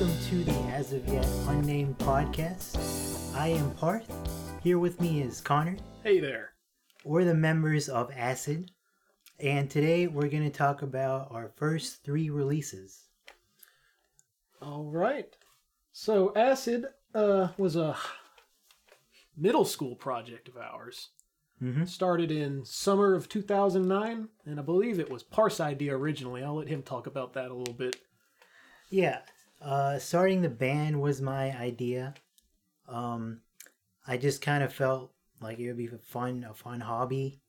Welcome to the As of Yet Unnamed podcast. I am Parth. Here with me is Connor. Hey there. We're the members of Acid, and today we're going to talk about our first three releases. All right. So Acid was a middle school project of ours. Mm-hmm. Started in summer of 2009, and I believe it was Parth's idea originally. I'll let him talk about that a little bit. Yeah. Starting the band was my idea. I just kind of felt like it would be a fun hobby.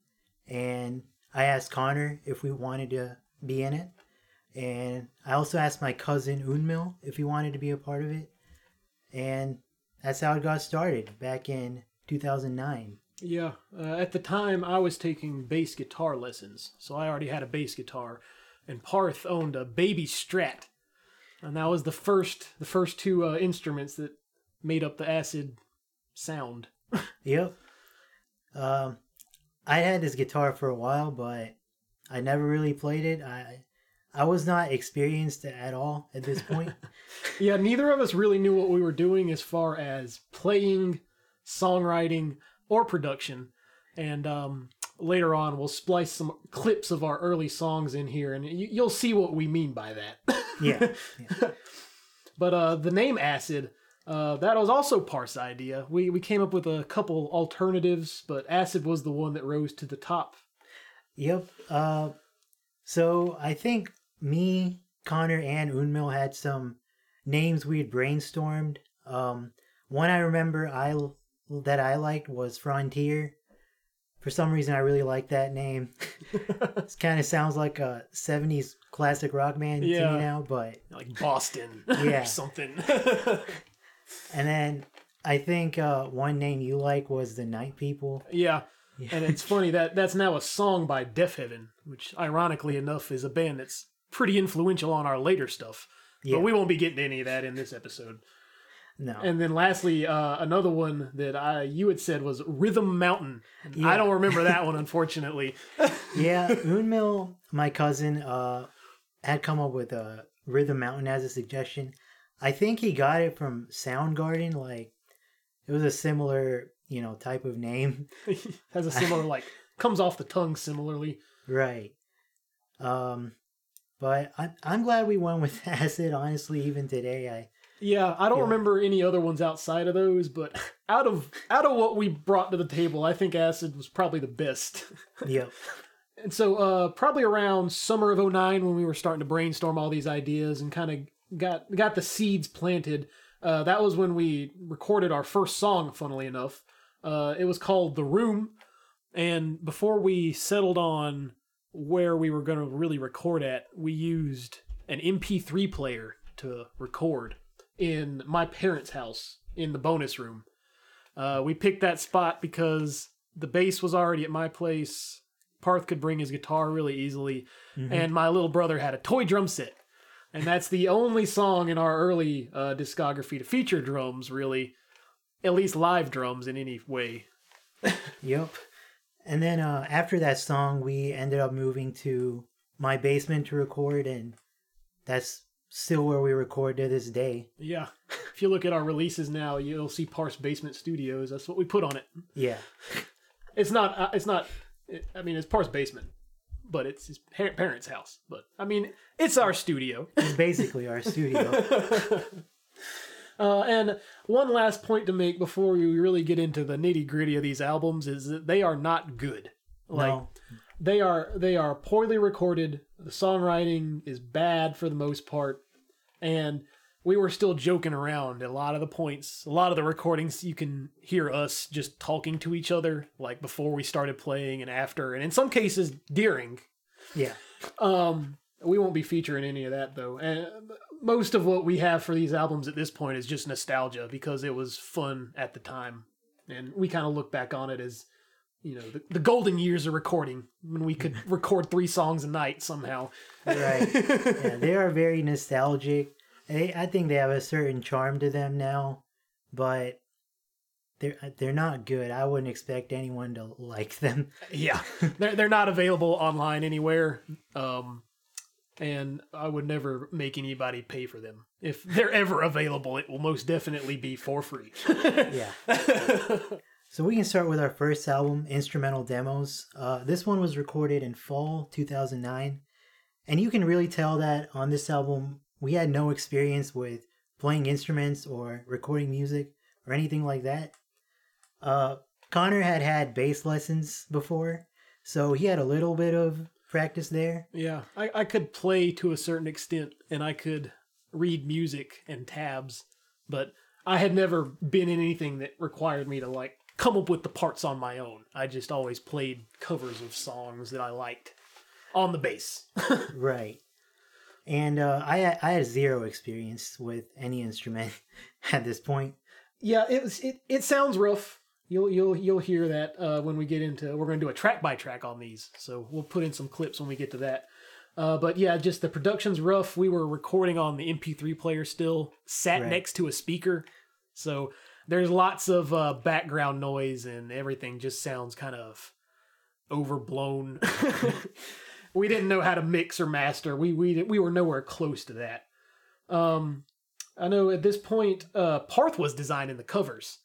And I asked Connor if we wanted to be in it. And I also asked my cousin Unmil if he wanted to be a part of it. And that's how it got started back in 2009. Yeah. At the time, I was taking bass guitar lessons. So I already had a bass guitar. And Parth owned a baby Strat. And that was the first two instruments that made up the Acid sound. Yep. I had this guitar for a while, but I never really played it. I was not experienced at all at this point. Yeah, neither of us really knew what we were doing as far as playing, songwriting, or production. And later on, we'll splice some clips of our early songs in here, and you'll see what we mean by that. Yeah. But the name Acid, that was also Parth's idea. We came up with a couple alternatives, but Acid was the one that rose to the top. Yep. So I think me, Connor, and Unmil had some names we had brainstormed. One I remember that I liked was Frontier. For some reason, I really like that name. It kind of sounds like a 70s classic rock band to me now, but... like Boston or something. And then I think one name you like was The Night People. Yeah. And it's funny, that's now a song by Def Heaven, which ironically enough is a band that's pretty influential on our later stuff. Yeah. But we won't be getting to any of that in this episode. No. And then lastly, another one that you had said was Rhythm Mountain. Yeah. I don't remember that one, unfortunately. Yeah, Unmil, my cousin, had come up with Rhythm Mountain as a suggestion. I think he got it from Soundgarden. Like, it was a similar, type of name. Has a similar, comes off the tongue similarly. Right. But I'm glad we went with Acid, honestly, even today. I don't remember any other ones outside of those, but out of what we brought to the table, I think Acid was probably the best. Yep. And so probably around summer of 2009 when we were starting to brainstorm all these ideas and kind of got the seeds planted, that was when we recorded our first song, funnily enough. It was called The Room, and before we settled on where we were going to really record at, we used an MP3 player to record in my parents' house in the bonus room. We picked that spot because the bass was already at my place. Parth could bring his guitar really easily. Mm-hmm. And my little brother had a toy drum set. And that's the only song in our early discography to feature drums, really. At least live drums in any way. Yep. And then after that song, we ended up moving to my basement to record. And that's still where we record to this day. Yeah. If you look at our releases now, you'll see Parth's Basement Studios. That's what we put on it. Yeah. It's Parth's Basement, but it's his parents' house. But, it's our studio. It's basically our studio. And one last point to make before we really get into the nitty-gritty of these albums is that they are not good. No. They are poorly recorded. The songwriting is bad for the most part. And we were still joking around at a lot of the points. A lot of the recordings, you can hear us just talking to each other, like before we started playing and after, and in some cases, during. Yeah. We won't be featuring any of that, though. And most of what we have for these albums at this point is just nostalgia because it was fun at the time. And we kind of look back on it as the golden years of recording when we could record three songs a night somehow. Right. Yeah, they are very nostalgic. I think they have a certain charm to them now, but they're not good. I wouldn't expect anyone to like them. Yeah. They're not available online anywhere. And I would never make anybody pay for them. If they're ever available, it will most definitely be for free. Yeah. So we can start with our first album, Instrumental Demos. This one was recorded in fall 2009. And you can really tell that on this album, we had no experience with playing instruments or recording music or anything like that. Connor had bass lessons before, so he had a little bit of practice there. Yeah, I could play to a certain extent, and I could read music and tabs, but I had never been in anything that required me to, like, come up with the parts on my own. I just always played covers of songs that I liked on the bass. Right. And I had zero experience with any instrument at this point. Yeah, it sounds rough. You'll hear that when we get into. We're going to do a track by track on these, so we'll put in some clips when we get to that. But yeah, just the production's rough. We were recording on the MP3 player still, sat right next to a speaker, so there's lots of background noise and everything. Just sounds kind of overblown. We didn't know how to mix or master. We were nowhere close to that. I know at this point, Parth was designing the covers.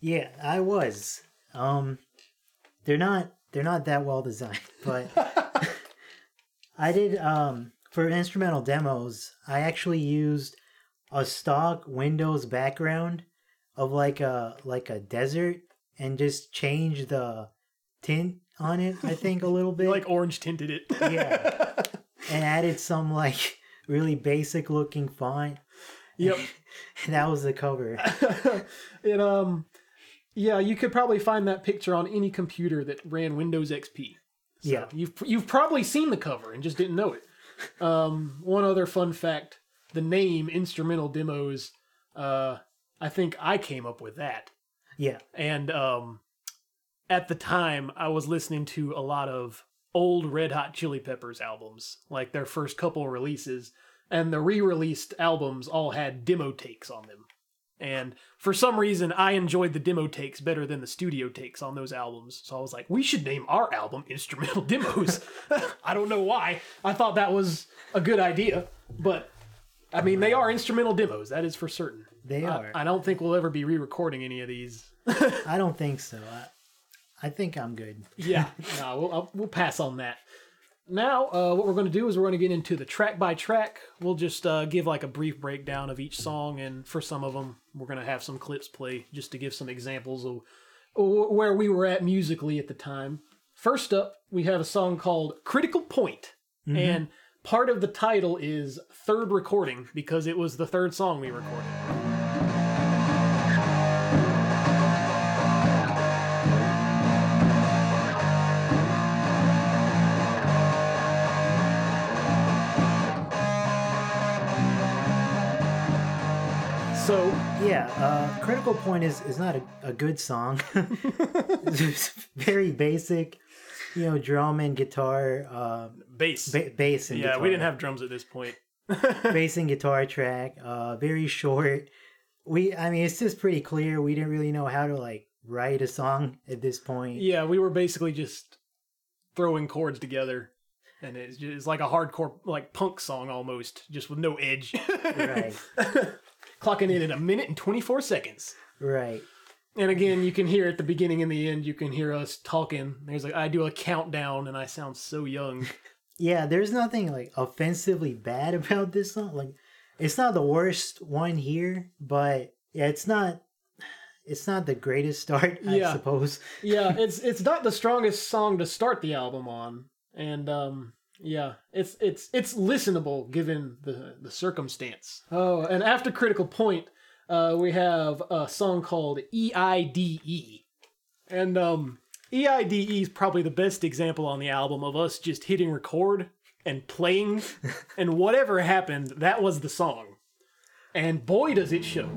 Yeah, I was. They're not that well designed, but I did for Instrumental Demos. I actually used a stock Windows background of like a desert and just changed the tint on it, I think, a little bit. You like orange tinted it. Yeah. And added some like really basic looking font. Yep. And that was the cover. And yeah, you could probably find that picture on any computer that ran Windows XP. So yeah. You've probably seen the cover and just didn't know it. One other fun fact, the name Instrumental Demos, I think I came up with that. Yeah. And at the time, I was listening to a lot of old Red Hot Chili Peppers albums, like their first couple releases, and the re-released albums all had demo takes on them. And for some reason, I enjoyed the demo takes better than the studio takes on those albums. So I was like, we should name our album Instrumental Demos. I don't know why. I thought that was a good idea. But, I mean, they are instrumental demos. That is for certain. They are. I don't think we'll ever be re-recording any of these. I don't think so. I think I'm good. Yeah. No, we'll pass on that. Now, what we're going to do is we're going to get into the track by track. We'll just give like a brief breakdown of each song, and for some of them, we're going to have some clips play just to give some examples of where we were at musically at the time. First up, we have a song called Critical Point, mm-hmm. and part of the title is Third Recording because it was the third song we recorded. So, yeah, Critical Point is not a good song. It's very basic, you know, drum and guitar. Bass. Bass and guitar. Yeah, we didn't have drums at this point. Bass and guitar track, very short. It's just pretty clear. We didn't really know how to, like, write a song at this point. Yeah, we were basically just throwing chords together. And it's like a hardcore, like, punk song almost, just with no edge. Right. Clocking in at 1 minute and 24 seconds. Right. And again, you can hear at the beginning and the end, you can hear us talking. There's like, I do a countdown and I sound so young. Yeah, there's nothing like offensively bad about this song. Like, it's not the worst one here, but yeah, it's not the greatest start, I suppose. Yeah, it's not the strongest song to start the album on. And yeah, it's listenable given the circumstance. Oh, and after Critical Point, we have a song called EIDE. And EIDE is probably the best example on the album of us just hitting record and playing. And whatever happened, that was the song. And boy, does it show.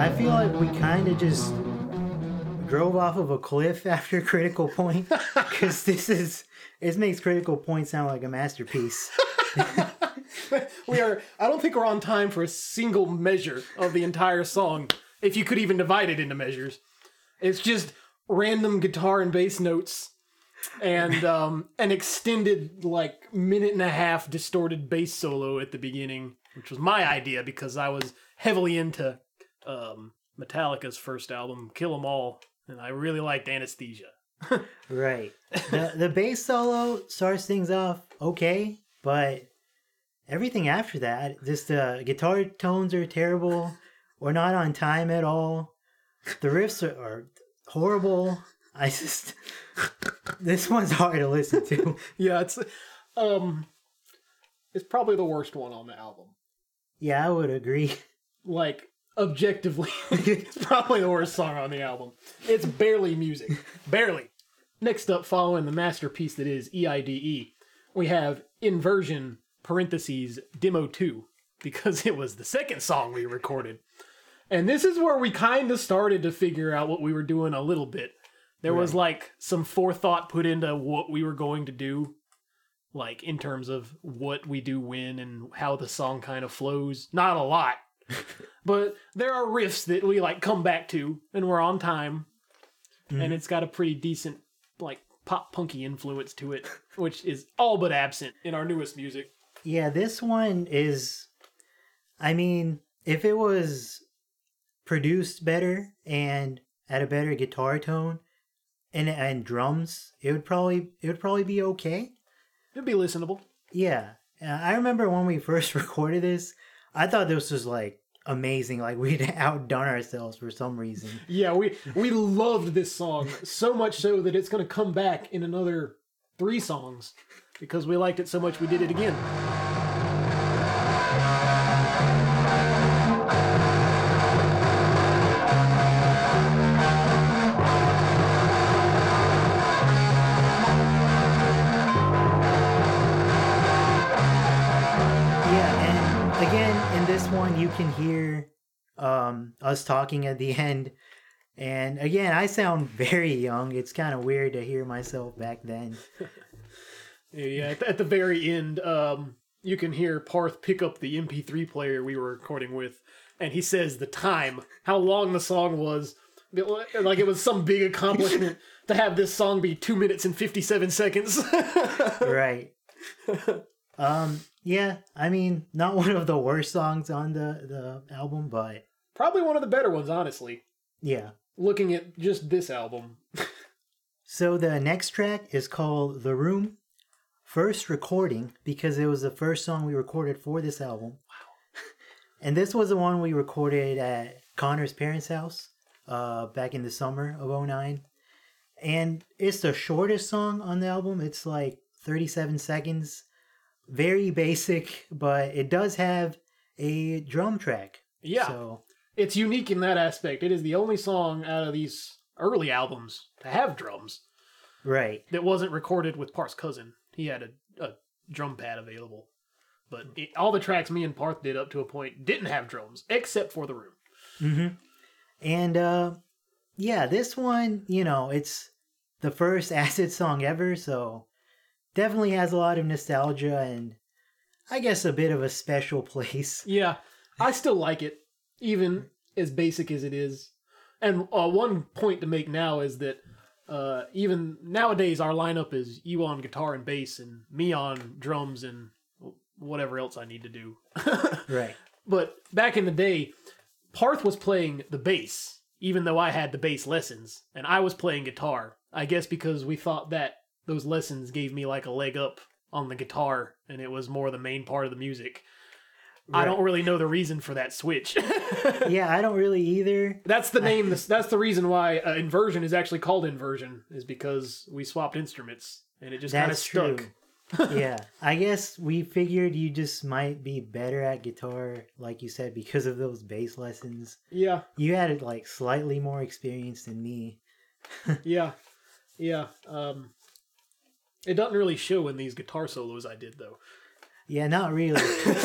I feel like we kind of just drove off of a cliff after Critical Point, because it makes Critical Point sound like a masterpiece. I don't think we're on time for a single measure of the entire song. if you could even divide it into measures. It's just random guitar and bass notes and an extended, like, minute and a half distorted bass solo at the beginning, which was my idea because I was heavily into Metallica's first album, Kill 'Em All, and I really liked Anesthesia. Right. The bass solo starts things off okay, but everything after that, just the guitar tones are terrible or not on time at all. The riffs are horrible. I just... This one's hard to listen to. Yeah, it's probably the worst one on the album. Yeah, I would agree. Like, objectively, it's probably the worst song on the album. It's barely music. Barely. Next up, following the masterpiece that is EIDE, we have Inversion, parentheses, Demo 2, because it was the second song we recorded. And this is where we kind of started to figure out what we were doing a little bit. There was, like, some forethought put into what we were going to do, like, in terms of what we do when and how the song kind of flows. Not a lot. But there are riffs that we, like, come back to, and we're on time. Mm-hmm. And it's got a pretty decent, like, pop-punky influence to it, which is all but absent in our newest music. Yeah, this one is... I mean, if it was produced better and at a better guitar tone... And drums, it would probably be okay. It'd be listenable. Yeah, I remember when we first recorded this, I thought this was like amazing. Like we'd outdone ourselves for some reason. Yeah, we loved this song so much so that it's gonna come back in another 3 songs because we liked it so much we did it again. You can hear us talking at the end, and again, I sound very young. It's kind of weird to hear myself back then. Yeah, at the very end, you can hear Parth pick up the MP3 player we were recording with, and he says the time, how long the song was, like it was some big accomplishment to have this song be 2 minutes and 57 seconds. Right. Yeah, I mean, not one of the worst songs on the album, but... Probably one of the better ones, honestly. Yeah. Looking at just this album. So the next track is called The Room. First recording, because it was the first song we recorded for this album. Wow. And this was the one we recorded at Connor's parents' house back in the summer of 2009. And it's the shortest song on the album. It's like 37 seconds. Very basic, but it does have a drum track. Yeah, so it's unique in that aspect. It is the only song out of these early albums to have drums. Right. That wasn't recorded with Parth's cousin. He had a drum pad available. But all the tracks me and Parth did up to a point didn't have drums, except for The Room. Mm-hmm. And, yeah, this one, you know, it's the first Acid song ever, so... Definitely has a lot of nostalgia and I guess a bit of a special place. Yeah, I still like it, even as basic as it is. And one point to make now is that even nowadays our lineup is you on guitar and bass and me on drums and whatever else I need to do. Right. But back in the day, Parth was playing the bass, even though I had the bass lessons, and I was playing guitar. I guess because we thought that those lessons gave me like a leg up on the guitar, and it was more the main part of the music. Right. I don't really know the reason for that switch. Yeah, I don't really either. That's the name. That's the reason why Inversion is actually called Inversion, is because we swapped instruments, and it just kind of stuck. Yeah, I guess we figured you just might be better at guitar, like you said, because of those bass lessons. Yeah. You had like slightly more experience than me. Yeah. Yeah. It doesn't really show in these guitar solos I did, though. Yeah, not really. And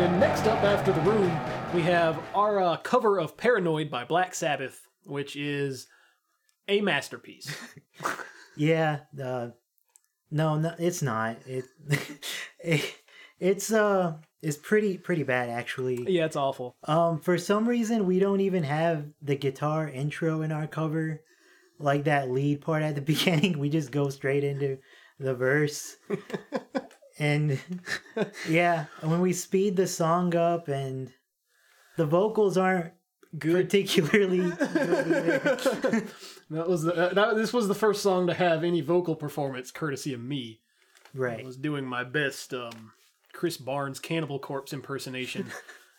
then next up after The Room we have our cover of Paranoid by Black Sabbath, which is a masterpiece. Yeah. No, it's not. It's pretty bad, actually. Yeah, it's awful. For some reason, we don't even have the guitar intro in our cover, like that lead part at the beginning. We just go straight into the verse. And yeah, when we speed the song up, and the vocals aren't good, particularly. This was the first song to have any vocal performance, courtesy of me. Right, I was doing my best Chris Barnes Cannibal Corpse impersonation,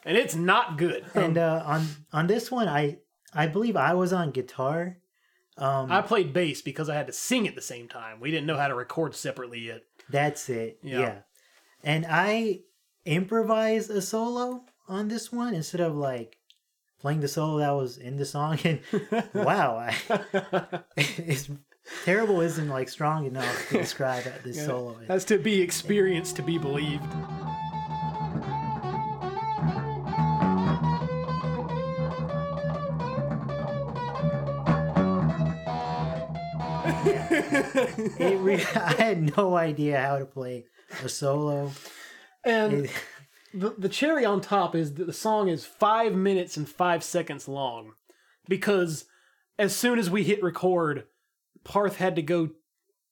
and it's not good. And on this one, I believe I was on guitar. I played bass because I had to sing at the same time. We didn't know how to record separately yet. That's it. Yeah. And I improvised a solo on this one instead of like playing the solo that was in the song. And wow, it's terrible isn't like strong enough to describe this solo. That's to be experienced, to be believed. I had no idea how to play a solo. And the cherry on top is that the song is 5 minutes and 5 seconds long, because as soon as we hit record, Parth had to go,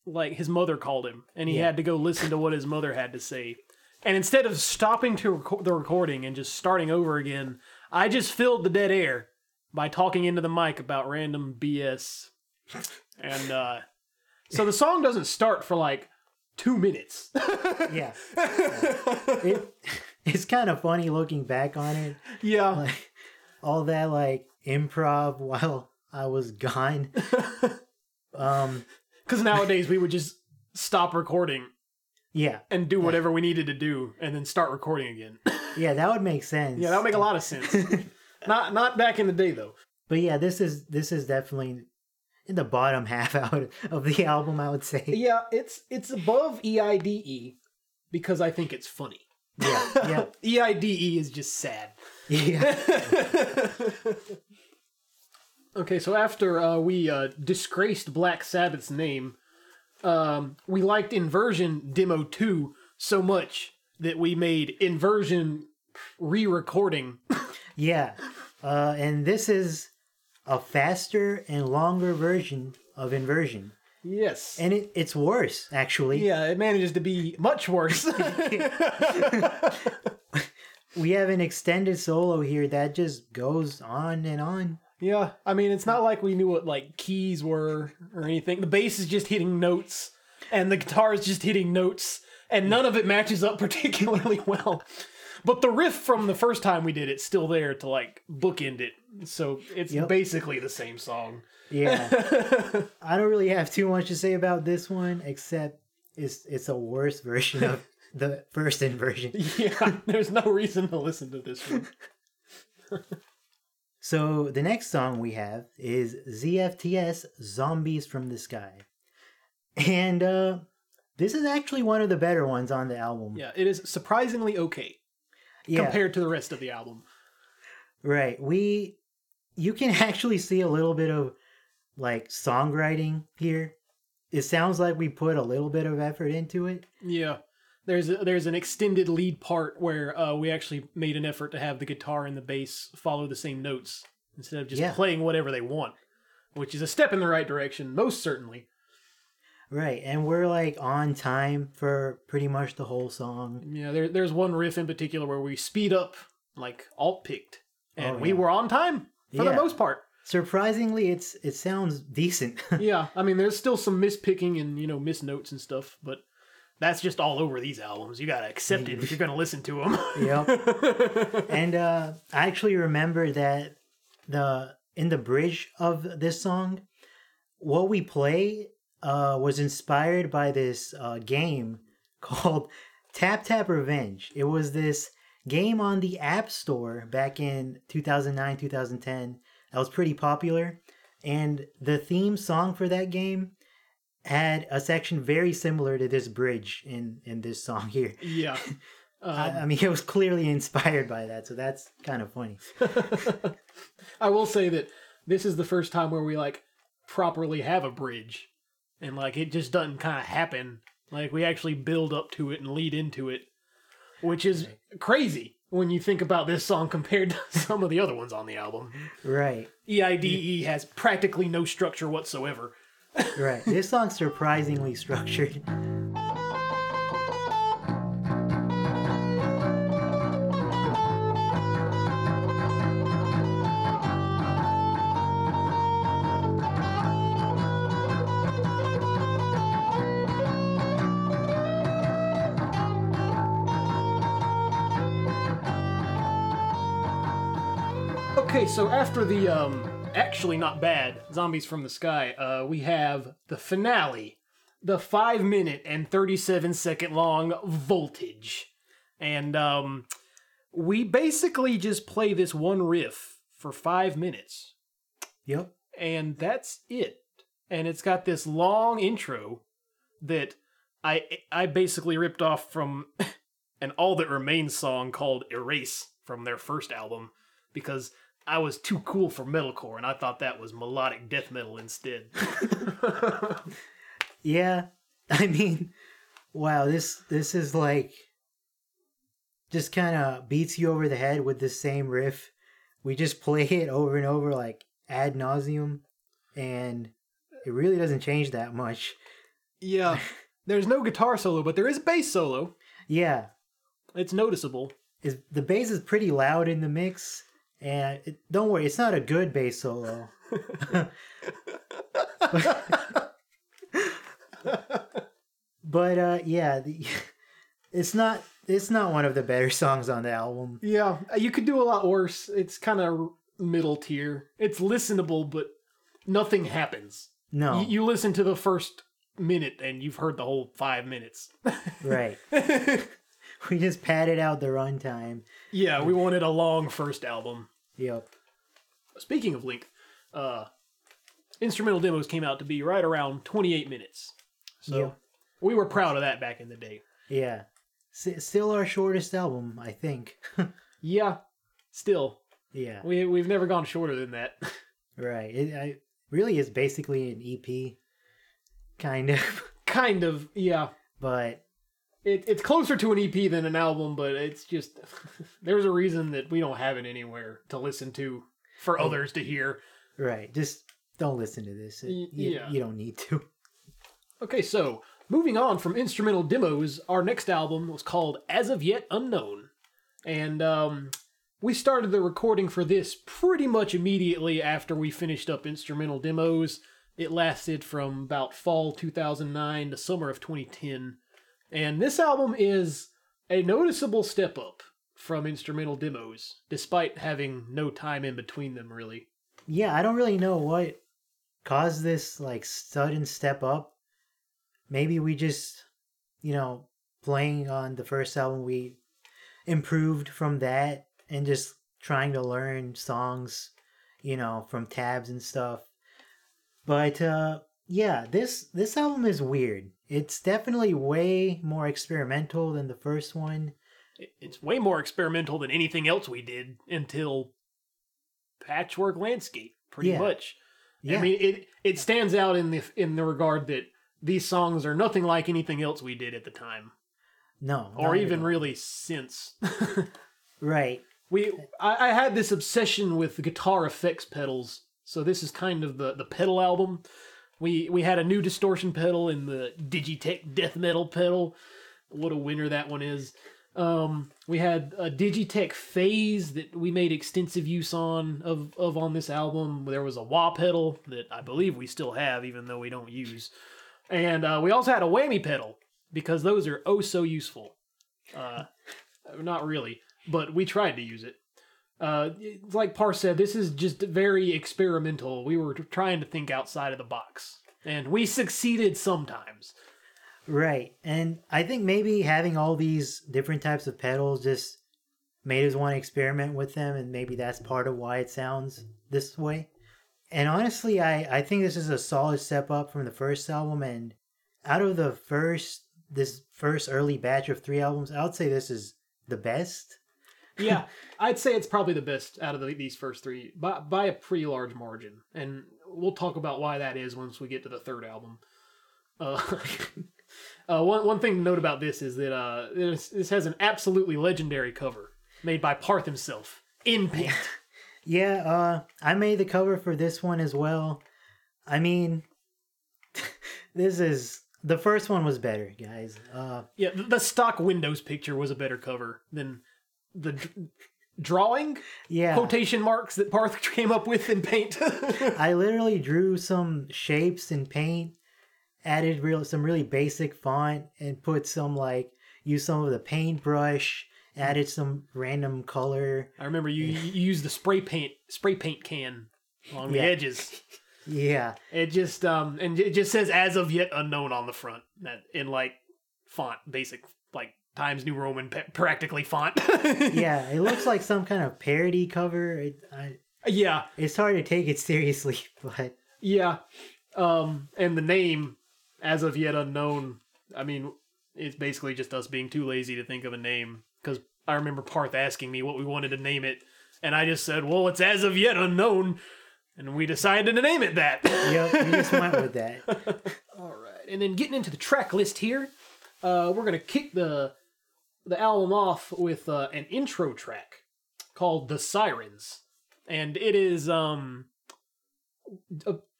like, his mother called him, and he had to go listen to what his mother had to say. And instead of stopping to the recording and just starting over again, I just filled the dead air by talking into the mic about random BS. And so the song doesn't start for like 2 minutes. Yeah. It's kind of funny looking back on it. Yeah. Like, all that like improv while I was gone. Because nowadays we would just stop recording. Yeah. And do whatever we needed to do and then start recording again. Yeah, that would make sense. Yeah, that would make a lot of sense. Not back in the day though. But yeah, this is definitely in the bottom half out of the album, I would say. Yeah, it's above EIDE because I think it's funny. Yeah, yeah. EIDE is just sad. Yeah. Okay, so after we disgraced Black Sabbath's name, we liked Inversion Demo 2 so much that we made Inversion re-recording. Yeah, and this is a faster and longer version of Inversion. Yes. And it's worse, actually. Yeah, it manages to be much worse. We have an extended solo here that just goes on and on. Yeah, I mean, it's not like we knew what, like, keys were or anything. The bass is just hitting notes, and the guitar is just hitting notes, and none of it matches up particularly well. But the riff from the first time we did it's still there to, like, bookend it. So it's basically the same song. Yeah. I don't really have too much to say about this one, except it's a worse version of the first Inversion. Yeah, there's no reason to listen to this one. So the next song we have is ZFTS, Zombies from the Sky. And this is actually one of the better ones on the album. Yeah, it is surprisingly okay. Yeah. Compared to the rest of the album. Right. You can actually see a little bit of, like, songwriting here. It sounds like we put a little bit of effort into it. Yeah. There's an extended lead part where we actually made an effort to have the guitar and the bass follow the same notes instead of just playing whatever they want, which is a step in the right direction, most certainly. Right, and we're like on time for pretty much the whole song. Yeah, there's one riff in particular where we speed up, like alt-picked, and we were on time for the most part. Surprisingly, it sounds decent. Yeah, I mean, there's still some mispicking and, you know, misnotes and stuff, but that's just all over these albums. You gotta accept it if you're gonna listen to them. Yep. And I actually remember that in the bridge of this song, what we play was inspired by this game called Tap Tap Revenge. It was this game on the App Store back in 2009, 2010. That was pretty popular. And the theme song for that game had a section very similar to this bridge in this song here. Yeah. I mean, it was clearly inspired by that, so that's kind of funny. I will say that this is the first time where we, like, properly have a bridge. And, like, it just doesn't kind of happen. Like, we actually build up to it and lead into it, which is crazy when you think about this song compared to some of the other ones on the album. Right. EIDE has practically no structure whatsoever. Right. This song's surprisingly structured. Okay, so after the actually not bad Zombies from the Sky, we have the finale, the 5 minute and 37 second long Voltage. And we basically just play this one riff for 5 minutes. Yep. And that's it. And it's got this long intro that I basically ripped off from an All That Remains song called Erase from their first album, because I was too cool for metalcore, and I thought that was melodic death metal instead. Yeah, I mean, wow, this is like, just kind of beats you over the head with the same riff. We just play it over and over, like, ad nauseum, and it really doesn't change that much. Yeah, there's no guitar solo, but there is a bass solo. Yeah. It's noticeable. The bass is pretty loud in the mix. And don't worry, it's not a good bass solo. but yeah, it's not one of the better songs on the album. Yeah, you could do a lot worse. It's kind of middle tier. It's listenable, but nothing happens. No. You listen to the first minute and you've heard the whole 5 minutes. Right. We just padded out the runtime. Yeah, we wanted a long first album. Yep. Speaking of length, Instrumental Demos came out to be right around 28 minutes. So we were proud of that back in the day. Yeah. Still our shortest album, I think. Yeah. Still. Yeah. We've never gone shorter than that. Right. It really is basically an EP. Kind of. Kind of, yeah. But It's closer to an EP than an album, but it's just, there's a reason that we don't have it anywhere to listen to for others to hear. Right. Just don't listen to this. You don't need to. Okay, so moving on from Instrumental Demos, our next album was called As of Yet Unknown. And we started the recording for this pretty much immediately after we finished up Instrumental Demos. It lasted from about fall 2009 to summer of 2010. And this album is a noticeable step up from Instrumental Demos, despite having no time in between them, really. Yeah, I don't really know what caused this, like, sudden step up. Maybe we just, playing on the first album, we improved from that and just trying to learn songs, from tabs and stuff. But, yeah, this album is weird. It's definitely way more experimental than the first one. It's way more experimental than anything else we did until Patchwork Landscape, pretty much. Yeah. I mean, it stands out in the regard that these songs are nothing like anything else we did at the time. No. Or even really since. Right. I had this obsession with guitar effects pedals, so this is kind of the pedal album. We had a new distortion pedal in the Digitech death metal pedal. What a winner that one is. We had a Digitech phase that we made extensive use of on this album. There was a wah pedal that I believe we still have, even though we don't use. And we also had a whammy pedal, because those are oh so useful. Not really, but we tried to use it. Like Parth said, this is just very experimental. We were trying to think outside of the box, and we succeeded sometimes. Right, and I think maybe having all these different types of pedals just made us want to experiment with them, and maybe that's part of why it sounds this way. And honestly, I think this is a solid step up from the first album, and out of this first early batch of 3 albums, I would say this is the best. Yeah, I'd say it's probably the best out of these first three by a pretty large margin. And we'll talk about why that is once we get to the third album. One thing to note about this is that this has an absolutely legendary cover made by Parth himself in paint. Yeah, I made the cover for this one as well. I mean, this is... The first one was better, guys. Yeah, the stock Windows picture was a better cover than the drawing quotation marks that Parth came up with in paint. I literally drew some shapes in paint, added some really basic font, and put some, like, used some of the paintbrush, added some random color. I remember you used the spray paint can along the edges. Yeah. It just and it just says As of Yet Unknown on the front, that in like font, basic like Times New Roman practically font. Yeah, it looks like some kind of parody cover. It's hard to take it seriously, but yeah. And the name As of Yet Unknown, I mean, it's basically just us being too lazy to think of a name, cuz I remember Parth asking me what we wanted to name it, and I just said, "Well, it's As of Yet Unknown." And we decided to name it that. Yep, we just went with that. All right. And then getting into the track list here, we're going to kick the album off with an intro track called The Sirens. And it is a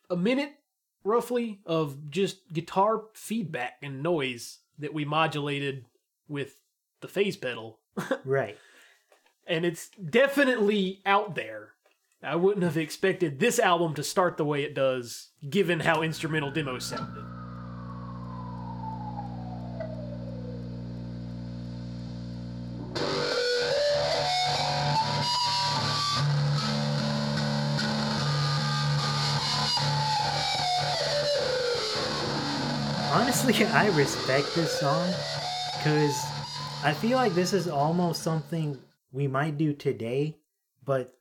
minute, roughly, of just guitar feedback and noise that we modulated with the phase pedal. Right. And it's definitely out there. I wouldn't have expected this album to start the way it does, given how Instrumental Demos sounded. Honestly, I respect this song, because I feel like this is almost something we might do today, but...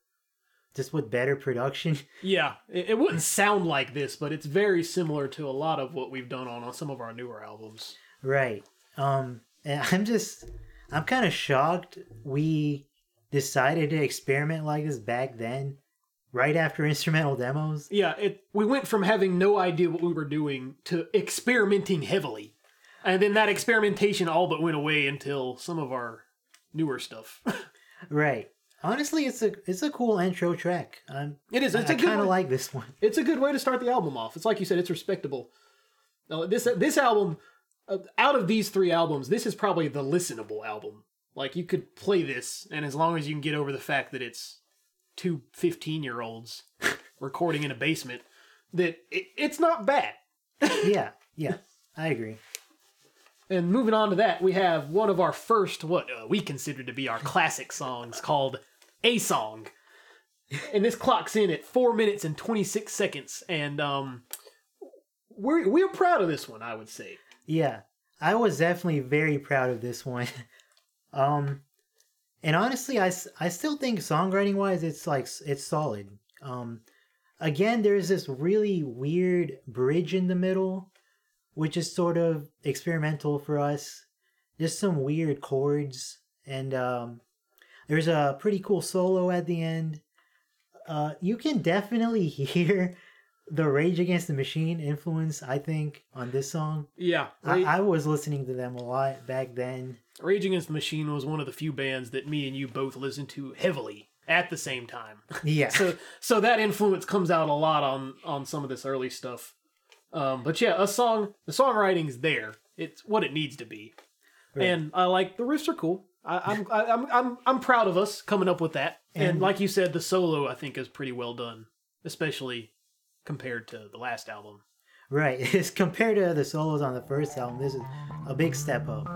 just with better production. Yeah, it wouldn't sound like this, but it's very similar to a lot of what we've done on some of our newer albums. Right. And I'm kind of shocked we decided to experiment like this back then, right after Instrumental Demos. Yeah, we went from having no idea what we were doing to experimenting heavily. And then that experimentation all but went away until some of our newer stuff. Right. Honestly, it's a cool intro track. It is. I kind of like this one. It's a good way to start the album off. It's like you said, it's respectable. Now, this album, out of these three albums, this is probably the listenable album. Like, you could play this, and as long as you can get over the fact that it's two 15-year-olds recording in a basement, that it's not bad. Yeah, I agree. And moving on to that, we have one of our first, what we consider to be our classic songs, called A Song. And this clocks in at 4 minutes and 26 seconds. And we're proud of this one, I would say. Yeah, I was definitely very proud of this one. And honestly, I still think songwriting-wise, it's solid. Again, there's this really weird bridge in the middle, which is sort of experimental for us. Just some weird chords. And there's a pretty cool solo at the end. You can definitely hear the Rage Against the Machine influence, I think, on this song. Yeah. I was listening to them a lot back then. Rage Against the Machine was one of the few bands that me and you both listened to heavily at the same time. Yeah. So that influence comes out a lot on some of this early stuff. But yeah, the songwriting's there. It's what it needs to be, right. And I like the riffs are cool. I'm proud of us coming up with that. And like you said, the solo I think is pretty well done, especially compared to the last album. Right, it's compared to the solos on the first album. This is a big step up.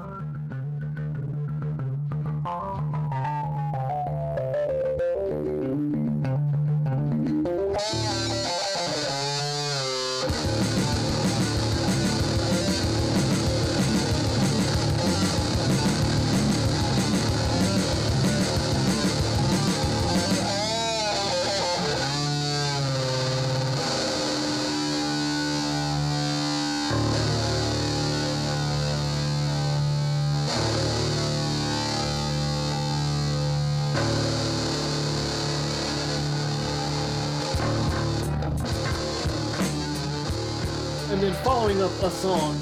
then following up a song,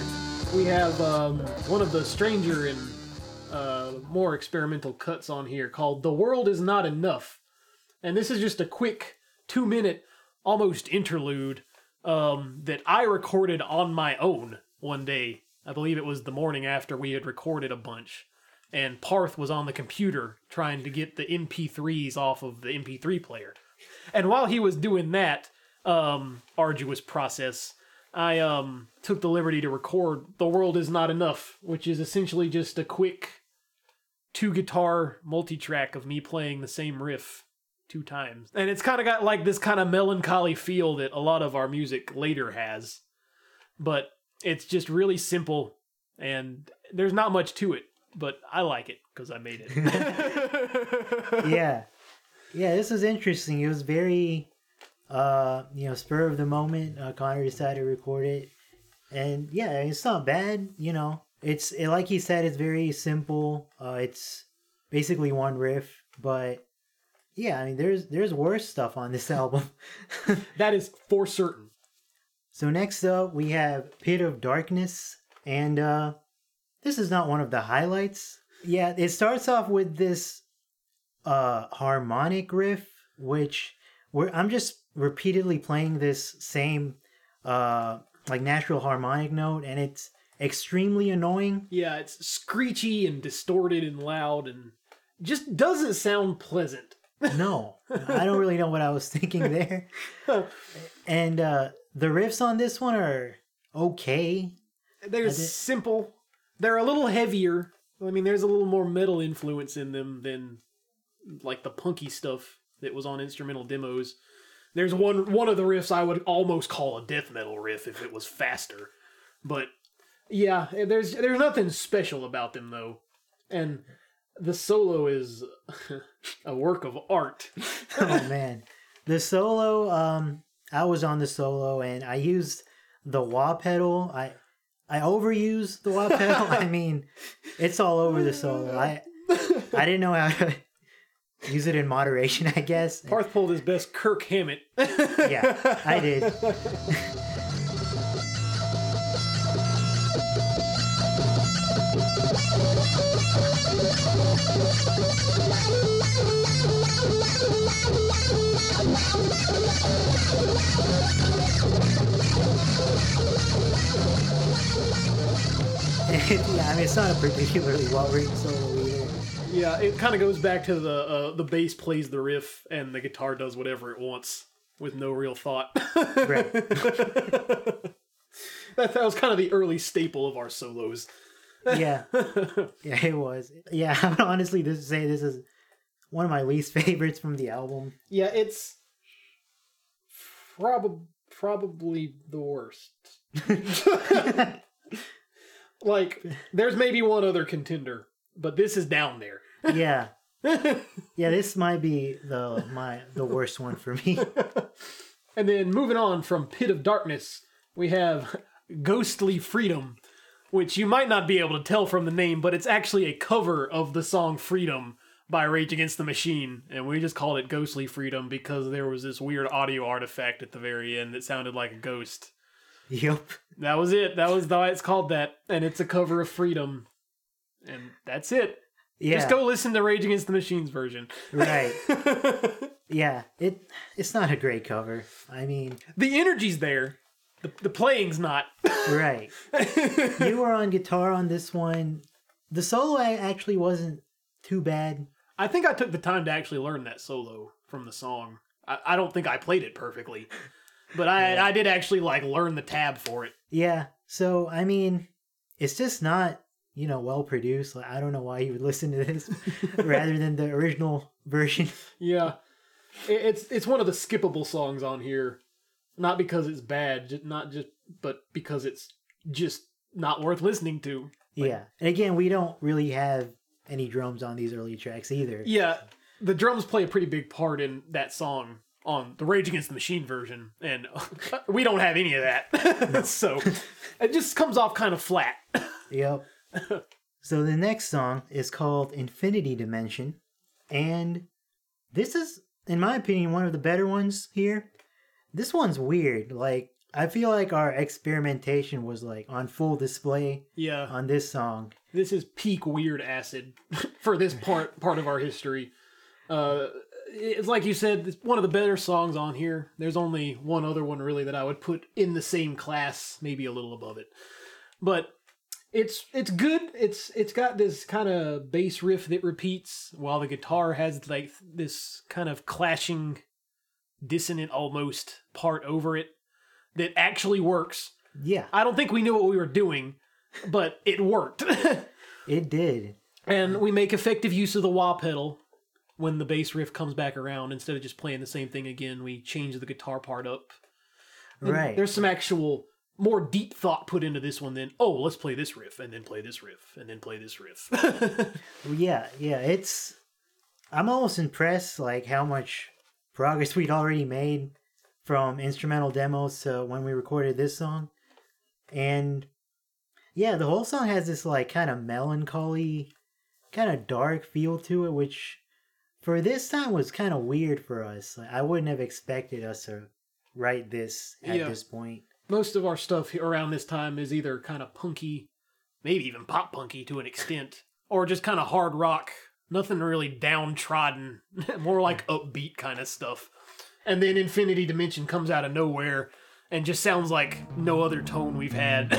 we have one of the stranger and more experimental cuts on here called The World Is Not Enough. And this is just a quick 2-minute almost interlude that I recorded on my own one day. I believe it was the morning after we had recorded a bunch. And Parth was on the computer trying to get the MP3s off of the MP3 player. And while he was doing that arduous process, I took the liberty to record The World Is Not Enough, which is essentially just a quick 2-guitar multi-track of me playing the same riff 2 times. And it's kind of got like this kind of melancholy feel that a lot of our music later has. But it's just really simple, and there's not much to it. But I like it because I made it. Yeah. Yeah, this was interesting. It was very, spur of the moment. Connor decided to record it. And yeah, it's not bad. You know, it's like he said, it's very simple. It's basically one riff. But yeah, I mean, there's worse stuff on this album. That is for certain. So next up, we have Pit of Darkness. And this is not one of the highlights. Yeah, it starts off with this harmonic riff, which I'm just repeatedly playing this same natural harmonic note, and it's extremely annoying. Yeah, it's screechy and distorted and loud and just doesn't sound pleasant. No, I don't really know what I was thinking there. And the riffs on this one are okay. They're simple. They're a little heavier. I mean, there's a little more metal influence in them than like the punky stuff that was on Instrumental Demos. There's one of the riffs I would almost call a death metal riff if it was faster. But yeah, there's nothing special about them though. And the solo is a work of art. Oh man. The solo, I was on the solo and I used the wah pedal. I overuse the wah pedal. I mean, it's all over the solo. I didn't know how to use it in moderation, I guess. Parth pulled his best Kirk Hammett. Yeah, I did. Yeah, I mean, it's not a particularly well-written solo either. Yeah, it kind of goes back to the bass plays the riff and the guitar does whatever it wants with no real thought. Right. That was kind of the early staple of our solos. Yeah. Yeah, it was. Yeah, I would honestly say this is one of my least favorites from the album. Yeah, it's probably the worst. Like, there's maybe one other contender, but this is down there. Yeah. Yeah, this might be the worst one for me. And then moving on from Pit of Darkness, we have Ghostly Freedom, which you might not be able to tell from the name, but it's actually a cover of the song Freedom by Rage Against the Machine. And we just called it Ghostly Freedom because there was this weird audio artifact at the very end that sounded like a ghost. Yep. That was it. That was why it's called that. And it's a cover of Freedom. And that's it. Yeah. Just go listen to Rage Against the Machine's version. Right. Yeah. It's not a great cover. I mean, the energy's there. The playing's not. Right. You were on guitar on this one. The solo actually wasn't too bad. I think I took the time to actually learn that solo from the song. I don't think I played it perfectly. But I did actually, learn the tab for it. Yeah. So, I mean, it's just not, well-produced. I don't know why you would listen to this rather than the original version. Yeah. It's one of the skippable songs on here. Not because it's bad, but because it's just not worth listening to. Yeah. And again, we don't really have any drums on these early tracks either. Yeah. The drums play a pretty big part in that song. On the Rage Against the Machine version, and we don't have any of that. No. So it just comes off kind of flat. Yep. So the next song is called Infinity Dimension, and this is, in my opinion, one of the better ones here. This one's weird. I feel like our experimentation was like on full display on this song. This is peak weird acid for this part of our history. It's like you said, it's one of the better songs on here. There's only one other one really that I would put in the same class, maybe a little above it. But it's good. It's got this kind of bass riff that repeats while the guitar has like this kind of clashing, dissonant almost part over it that actually works. Yeah. I don't think we knew what we were doing, but it worked. It did. And we make effective use of the wah pedal. When the bass riff comes back around, instead of just playing the same thing again, we change the guitar part up. And right. There's some actual more deep thought put into this one than, oh, let's play this riff, and then play this riff, and then play this riff. Yeah. It's... I'm almost impressed, like, how much progress we'd already made from instrumental demos to when we recorded this song. And, yeah, the whole song has this, like, kind of melancholy, kind of dark feel to it, which... for this time was kind of weird for us. Like, I wouldn't have expected us to write this at this point. Most of our stuff around this time is either kind of punky, maybe even pop punky to an extent, or just kind of hard rock. Nothing really downtrodden, more like upbeat kind of stuff. And then Infinity Dimension comes out of nowhere and just sounds like no other tone we've had.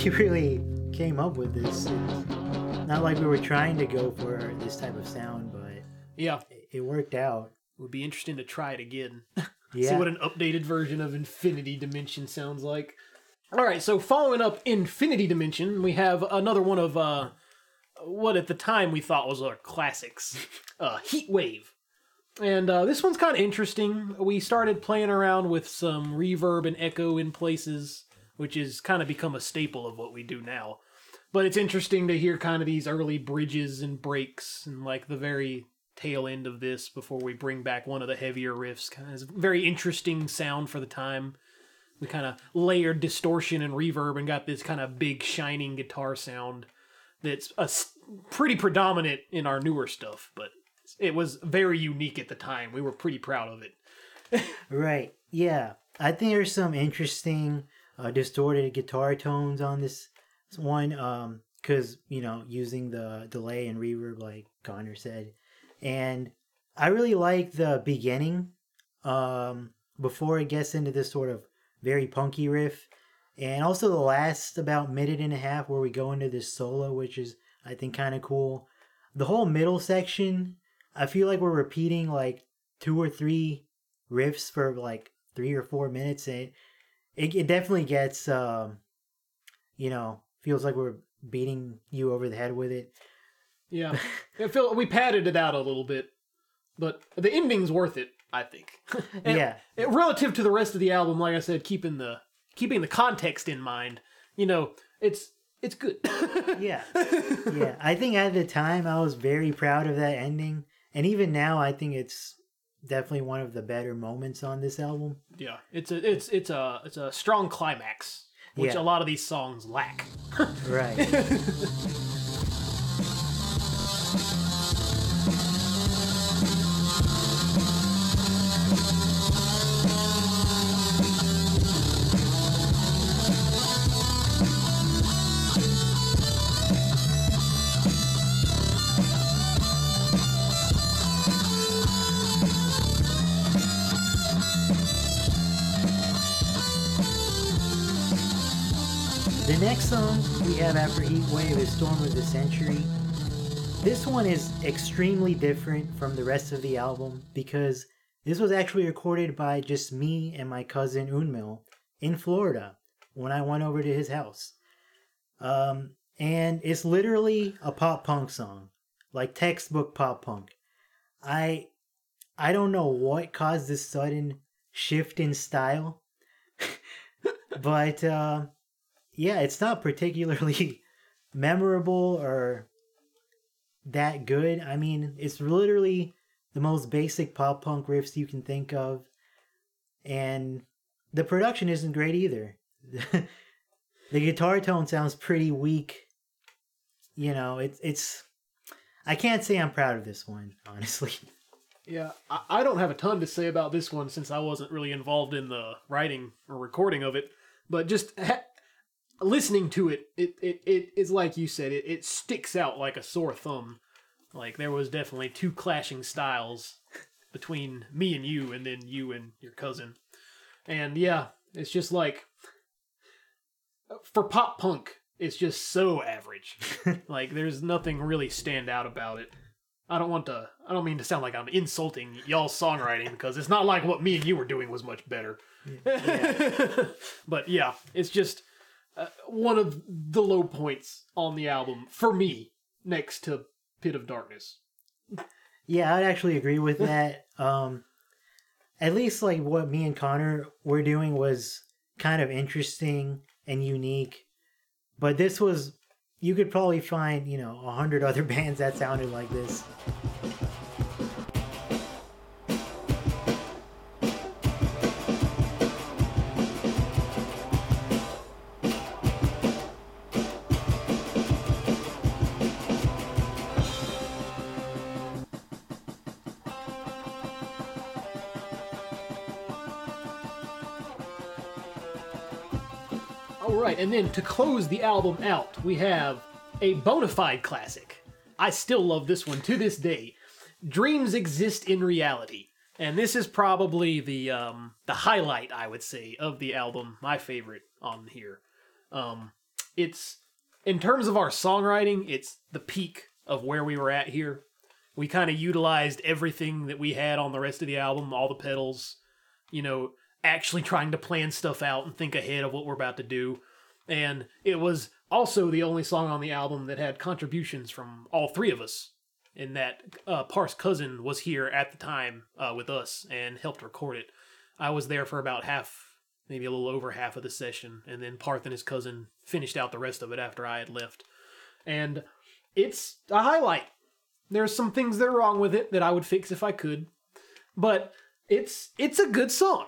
We really came up with this. It's not like we were trying to go for this type of sound, but it worked out. It would be interesting to try it again. See what an updated version of Infinity Dimension sounds like. All right, so following up Infinity Dimension, we have another one of what at the time we thought was our classics, Heat Wave. And this one's kind of interesting. We started playing around with some reverb and echo in places, which has kind of become a staple of what we do now. But it's interesting to hear kind of these early bridges and breaks and like the very tail end of this before we bring back one of the heavier riffs. Kind of it's a very interesting sound for the time. We kind of layered distortion and reverb and got this kind of big shining guitar sound that's pretty predominant in our newer stuff, but it was very unique at the time. We were pretty proud of it. Right, yeah. I think there's some interesting... distorted guitar tones on this one, because, you know, using the delay and reverb like Connor said. And I really like the beginning, before it gets into this sort of very punky riff, and also the last about minute and a half where we go into this solo, which is I think kind of cool. The whole middle section, I feel like we're repeating like two or three riffs for like 3 or 4 minutes, and it definitely gets, you know, feels like we're beating you over the head with it. Yeah. We padded it out a little bit, but the ending's worth it, I think. Relative to the rest of the album, like I said, keeping the context in mind, you know, it's good. Yeah. I think at the time I was very proud of that ending, and even now I think it's definitely one of the better moments on this album. Yeah, it's a strong climax, which a lot of these songs lack. Right. Next song we have after Heat Wave is Storm of the Century. This one is extremely different from the rest of the album because this was actually recorded by just me and my cousin Unmil in Florida when I went over to his house. And it's literally a pop punk song, like textbook pop punk. I don't know what caused this sudden shift in style, but... yeah, it's not particularly memorable or that good. I mean, it's literally the most basic pop punk riffs you can think of. And the production isn't great either. The guitar tone sounds pretty weak. You know, it's... I can't say I'm proud of this one, honestly. Yeah, I don't have a ton to say about this one since I wasn't really involved in the writing or recording of it. But just listening to it, it is like you said, it sticks out like a sore thumb. Like, there was definitely two clashing styles between me and you, and then you and your cousin. And yeah, it's just like... for pop punk, it's just so average. Like, there's nothing really stand out about it. I don't mean to sound like I'm insulting y'all's songwriting, because it's not like what me and you were doing was much better. Yeah. But yeah, it's just one of the low points on the album for me, next to Pit of Darkness. Yeah, I'd actually agree with that. At least like what me and Connor were doing was kind of interesting and unique. But this was, you could probably find, 100 other bands that sounded like this. And then to close the album out, we have a bona fide classic. I still love this one to this day. Dreams Exist in Reality. And this is probably the highlight, I would say, of the album. My favorite on here. It's, in terms of our songwriting, it's the peak of where we were at here. We kind of utilized everything that we had on the rest of the album. All the pedals, actually trying to plan stuff out and think ahead of what we're about to do. And it was also the only song on the album that had contributions from all three of us, in that Parth's cousin was here at the time with us and helped record it. I was there for about half, maybe a little over half of the session, and then Parth and his cousin finished out the rest of it after I had left. And it's a highlight. There's some things that are wrong with it that I would fix if I could, but it's a good song.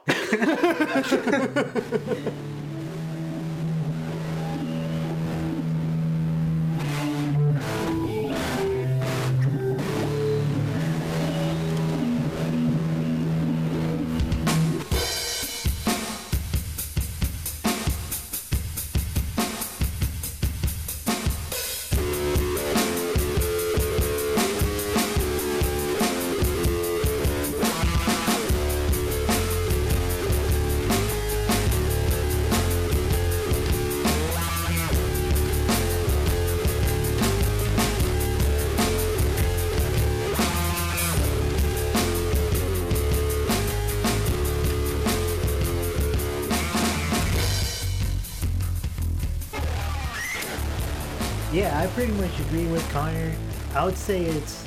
I pretty much agree with Connor. I would say it's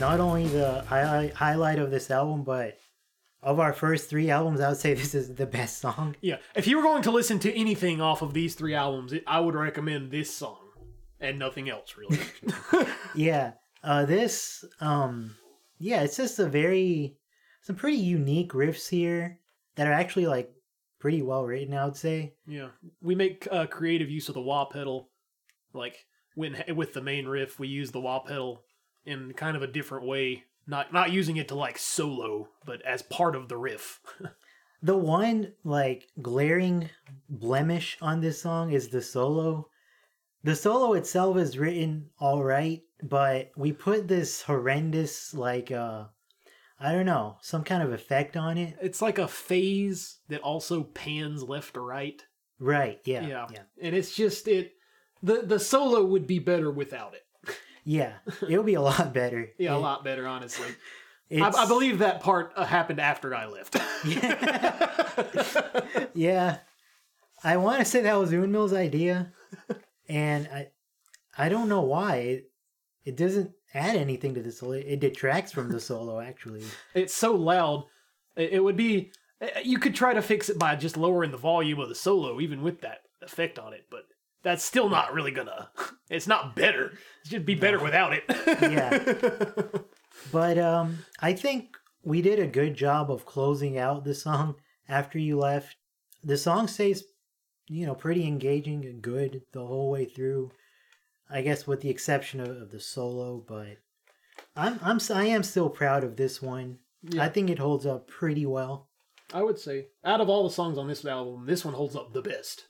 not only the highlight of this album, but of our first three albums, I would say this is the best song. Yeah, if you were going to listen to anything off of these three albums, I would recommend this song and nothing else, really. Yeah, it's just some pretty unique riffs here that are actually like pretty well written, I would say. Yeah, we make creative use of the wah pedal, like. With the main riff, we use the wah pedal in kind of a different way. Not using it to, like, solo, but as part of the riff. The one, like, glaring blemish on this song is the solo. The solo itself is written all right, but we put this horrendous, like, I don't know, some kind of effect on it. It's like a phase that also pans left to right. Right, yeah. And it's just, The solo would be better without it. Yeah, it would be a lot better. Yeah, a lot better, honestly. I believe that part happened after I left. Yeah. Yeah. I want to say that was Unmil's idea, and I don't know why. It doesn't add anything to the solo. It detracts from the solo, actually. It's so loud. It would be... You could try to fix it by just lowering the volume of the solo, even with that effect on it, but... that's still not really gonna... It's not better. It's just be better without it. Yeah. But I think we did a good job of closing out the song after you left. The song stays, you know, pretty engaging and good the whole way through. I guess with the exception of the solo, but I am still proud of this one. Yeah. I think it holds up pretty well. I would say out of all the songs on this album, this one holds up the best.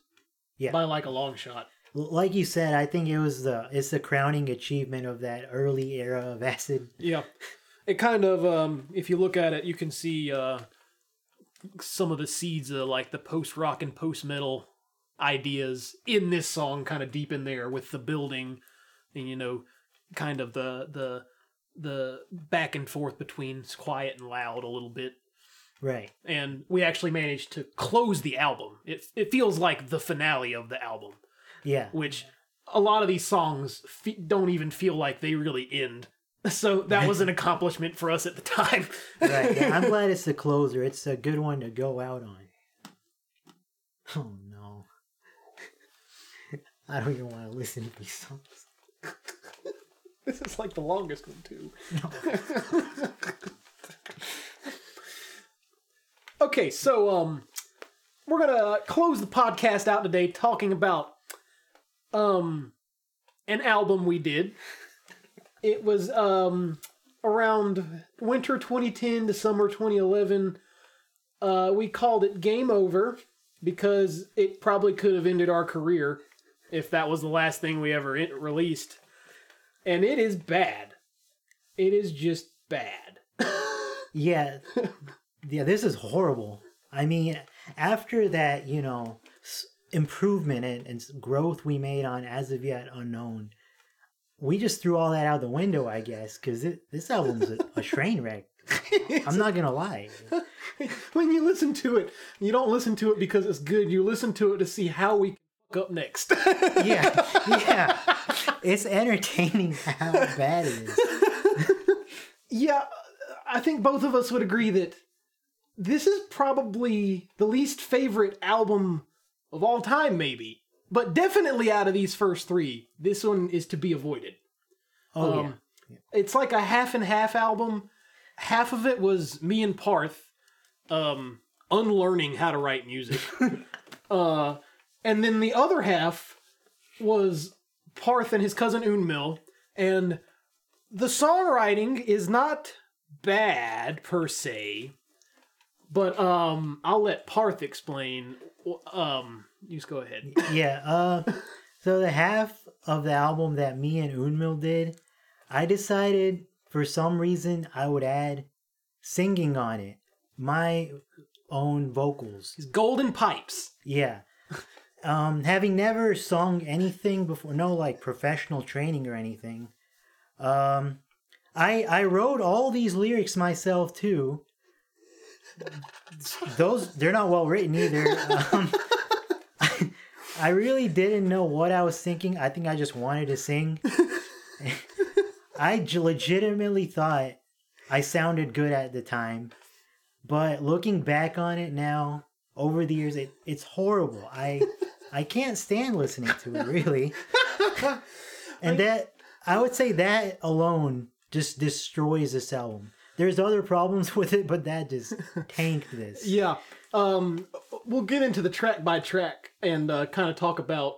Yeah, by like a long shot. Like you said, I think it's the crowning achievement of that early era of Acid. Yeah, it kind of if you look at it, you can see some of the seeds of like the post rock and post metal ideas in this song, kind of deep in there with the building, and you know, kind of the back and forth between quiet and loud a little bit. Right. And we actually managed to close the album. It feels like the finale of the album. Yeah. Which a lot of these songs don't even feel like they really end. So that was an accomplishment for us at the time. Right. Yeah, I'm glad it's the closer. It's a good one to go out on. Oh, no. I don't even want to listen to these songs. This is like the longest one, too. No. Okay, so we're going to close the podcast out today talking about an album we did. It was around winter 2010 to summer 2011. We called it Game Over because it probably could have ended our career if that was the last thing we ever released. And it is bad. It is just bad. Yeah. Yeah, this is horrible. I mean, after that, you know, improvement and growth we made on As of Yet Unknown, we just threw all that out the window, I guess, because this album's a train wreck. I'm not going to lie. When you listen to it, you don't listen to it because it's good. You listen to it to see how we fuck up next. Yeah, yeah. It's entertaining how bad it is. Yeah, I think both of us would agree that this is probably the least favorite album of all time, maybe. But definitely out of these first three, this one is to be avoided. Oh, yeah. It's like a half and half album. Half of it was me and Parth unlearning how to write music. And then the other half was Parth and his cousin Unmil. And the songwriting is not bad, per se. But I'll let Parth explain. You just go ahead. Yeah. So the half of the album that me and Unmil did, I decided for some reason I would add singing on it, my own vocals. His golden pipes. Yeah. Having never sung anything before, no like professional training or anything, I wrote all these lyrics myself too. Those, they're not well written either. I really didn't know what I was thinking. I think I just wanted to sing. I legitimately thought I sounded good at the time, but looking back on it now, over the years, it's horrible. I can't stand listening to it, really. And that, I would say that alone just destroys this album. There's other problems with it, but that just tanked this. Yeah. We'll get into the track by track and kind of talk about,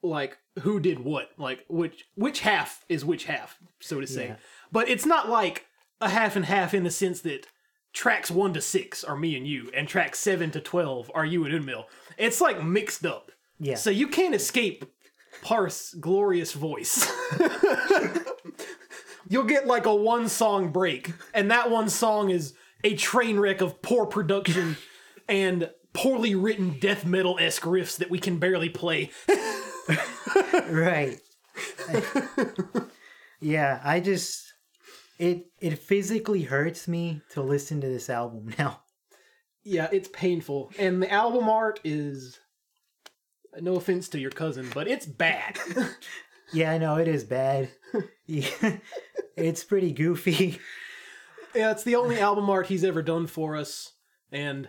like, who did what. Like, which half is which half, so to say. Yeah. But it's not like a half and half in the sense that tracks 1 to 6 are me and you, and tracks 7 to 12 are you and Unmil. It's, like, mixed up. Yeah. So you can't escape Parth's glorious voice. You'll get like a one song break, and that one song is a train wreck of poor production and poorly written death metal-esque riffs that we can barely play. Right. Yeah, I just... It physically hurts me to listen to this album now. Yeah, it's painful. And the album art is... No offense to your cousin, but it's bad. Yeah, I know, it is bad. Yeah, it's pretty goofy. Yeah, it's the only album art he's ever done for us. And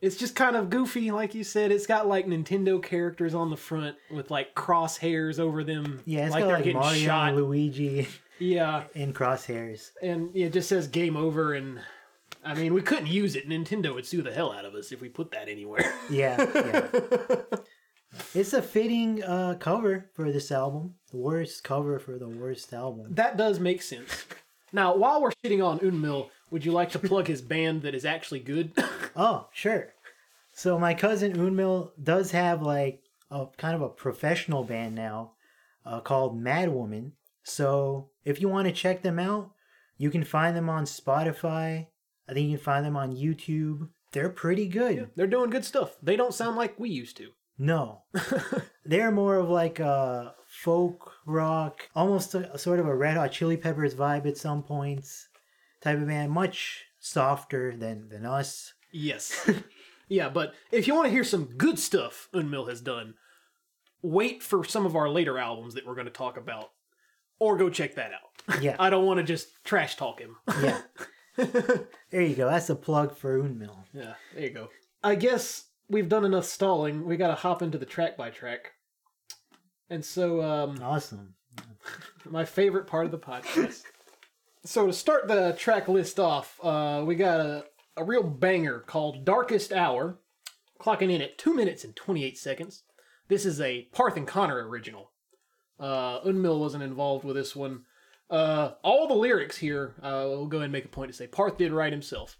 It's just kind of goofy, like you said. It's got like Nintendo characters on the front with like crosshairs over them. Yeah, it's like got like Mario shot. And Luigi. Yeah. In crosshairs. And yeah, it just says Game Over, and I mean, we couldn't use it. Nintendo would sue the hell out of us if we put that anywhere. Yeah. It's a fitting cover for this album. The worst cover for the worst album. That does make sense. Now, while we're shitting on Unmil, would you like to plug his band that is actually good? Oh, sure. So my cousin Unmil does have like a kind of a professional band now called Madwoman. So if you want to check them out, you can find them on Spotify. I think you can find them on YouTube. They're pretty good. Yeah, they're doing good stuff. They don't sound like we used to. No. They're more of like a folk rock, almost a sort of a Red Hot Chili Peppers vibe at some points type of band. Much softer than us. Yes. Yeah, but if you want to hear some good stuff Unmil has done, wait for some of our later albums that we're going to talk about, or go check that out. Yeah. I don't want to just trash talk him. Yeah. There you go. That's a plug for Unmil. Yeah, there you go. I guess we've done enough stalling. We got to hop into the track by track. And so... awesome. My favorite part of the podcast. So to start the track list off, we got a real banger called Darkest Hour, clocking in at 2 minutes and 28 seconds. This is a Parth and Connor original. Unmil wasn't involved with this one. All the lyrics here, we'll go ahead and make a point to say, Parth did write himself,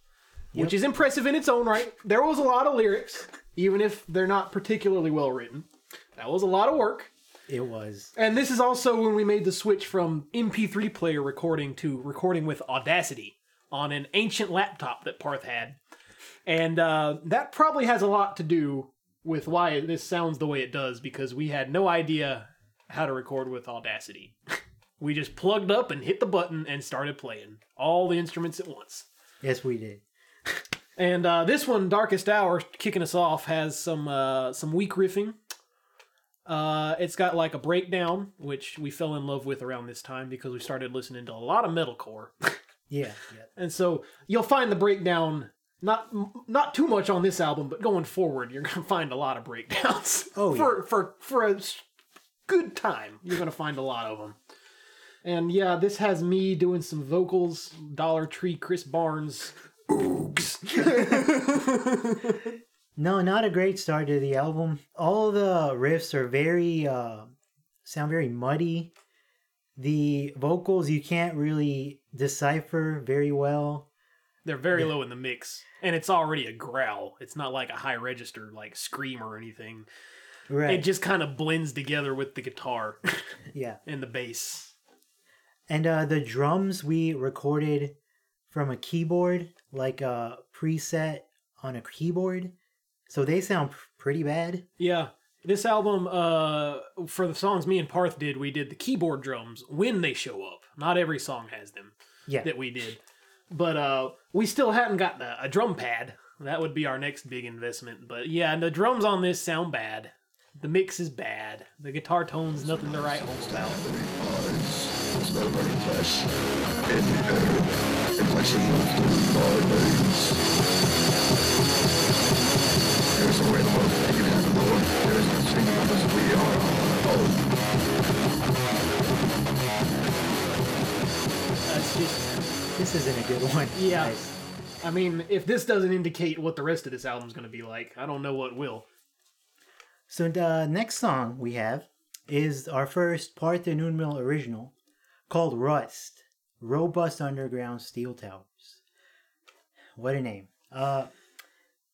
yep. Which is impressive in its own right. There was a lot of lyrics, even if they're not particularly well written. That was a lot of work. It was. And this is also when we made the switch from MP3 player recording to recording with Audacity on an ancient laptop that Parth had. And that probably has a lot to do with why this sounds the way it does, because we had no idea how to record with Audacity. We just plugged up and hit the button and started playing all the instruments at once. Yes, we did. And this one, Darkest Hour, kicking us off, has some weak riffing. It's got like a breakdown, which we fell in love with around this time because we started listening to a lot of metalcore. Yeah. And so you'll find the breakdown not too much on this album, but going forward, you're going to find a lot of breakdowns. Oh, yeah. For a good time, you're going to find a lot of them. And yeah, this has me doing some vocals, Dollar Tree, Chris Barnes. Oogs. No, not a great start to the album. All the riffs are sound very muddy. The vocals you can't really decipher very well. They're very low in the mix. And it's already a growl. It's not like a high register, like scream or anything. Right. It just kind of blends together with the guitar. Yeah. And the bass. And the drums we recorded from a keyboard, like a preset on a keyboard. So they sound pretty bad. Yeah. This album, for the songs me and Parth did, we did the keyboard drums when they show up. Not every song has them that we did. But we still hadn't gotten a drum pad. That would be our next big investment. But yeah, the drums on this sound bad. The mix is bad. The guitar tone's nothing to write home about. This isn't a good one. Yeah. Nice. I mean, if this doesn't indicate what the rest of this album's going to be like, I don't know what will. So the next song we have is our first Parth and Unmil original, called Rust, Robust Underground Steel Towers. What a name.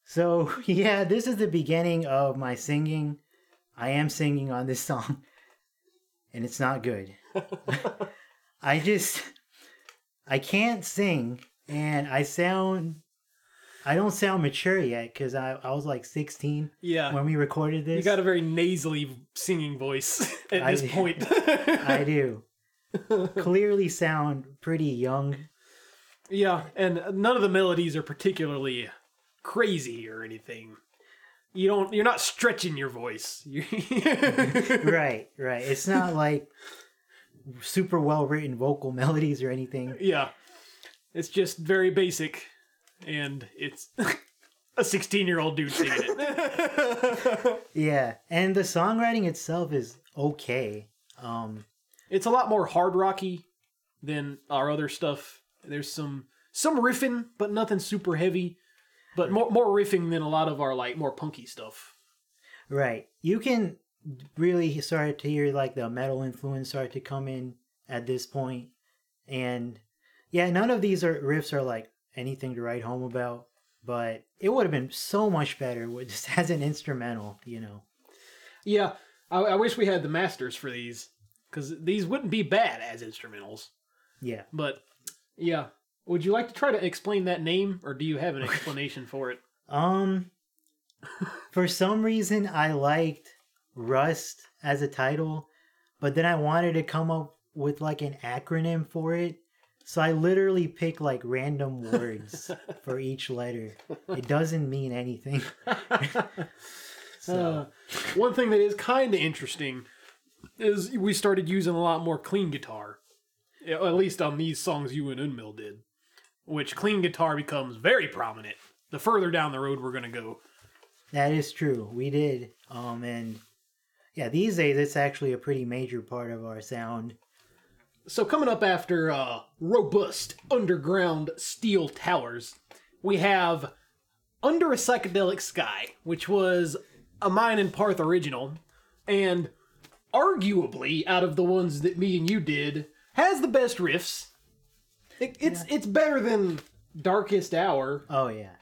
So, yeah, this is the beginning of my singing. I am singing on this song, and it's not good. I can't sing, and I don't sound mature yet, because I was like 16 when we recorded this. You got a very nasally singing voice at this point. I do. Clearly sound pretty young. Yeah, and none of the melodies are particularly crazy or anything. You're not stretching your voice. Right. It's not like super well-written vocal melodies or anything. Yeah. It's just very basic, and it's a 16-year-old dude singing it. Yeah, and the songwriting itself is okay. It's a lot more hard rocky than our other stuff. There's some riffing, but nothing super heavy. But more riffing than a lot of our like more punky stuff. Right. You can really start to hear like the metal influence start to come in at this point. And yeah, none of these riffs are like anything to write home about. But it would have been so much better with just as an instrumental, you know. Yeah, I wish we had the masters for these, because these wouldn't be bad as instrumentals. Yeah. But yeah, would you like to try to explain that name, or do you have an explanation for it? For some reason, I liked Rust as a title, but then I wanted to come up with like an acronym for it. So I literally pick like random words for each letter. It doesn't mean anything. One thing that is kind of interesting is we started using a lot more clean guitar. At least on these songs you and Unmil did. Which clean guitar becomes very prominent the further down the road we're going to go. That is true. We did. And yeah, these days it's actually a pretty major part of our sound. So coming up after Robust Underground Steel Towers, we have Under a Psychedelic Sky, which was a mine and Parth original, and arguably, out of the ones that me and you did, has the best riffs. It's better than Darkest Hour. Oh, yeah.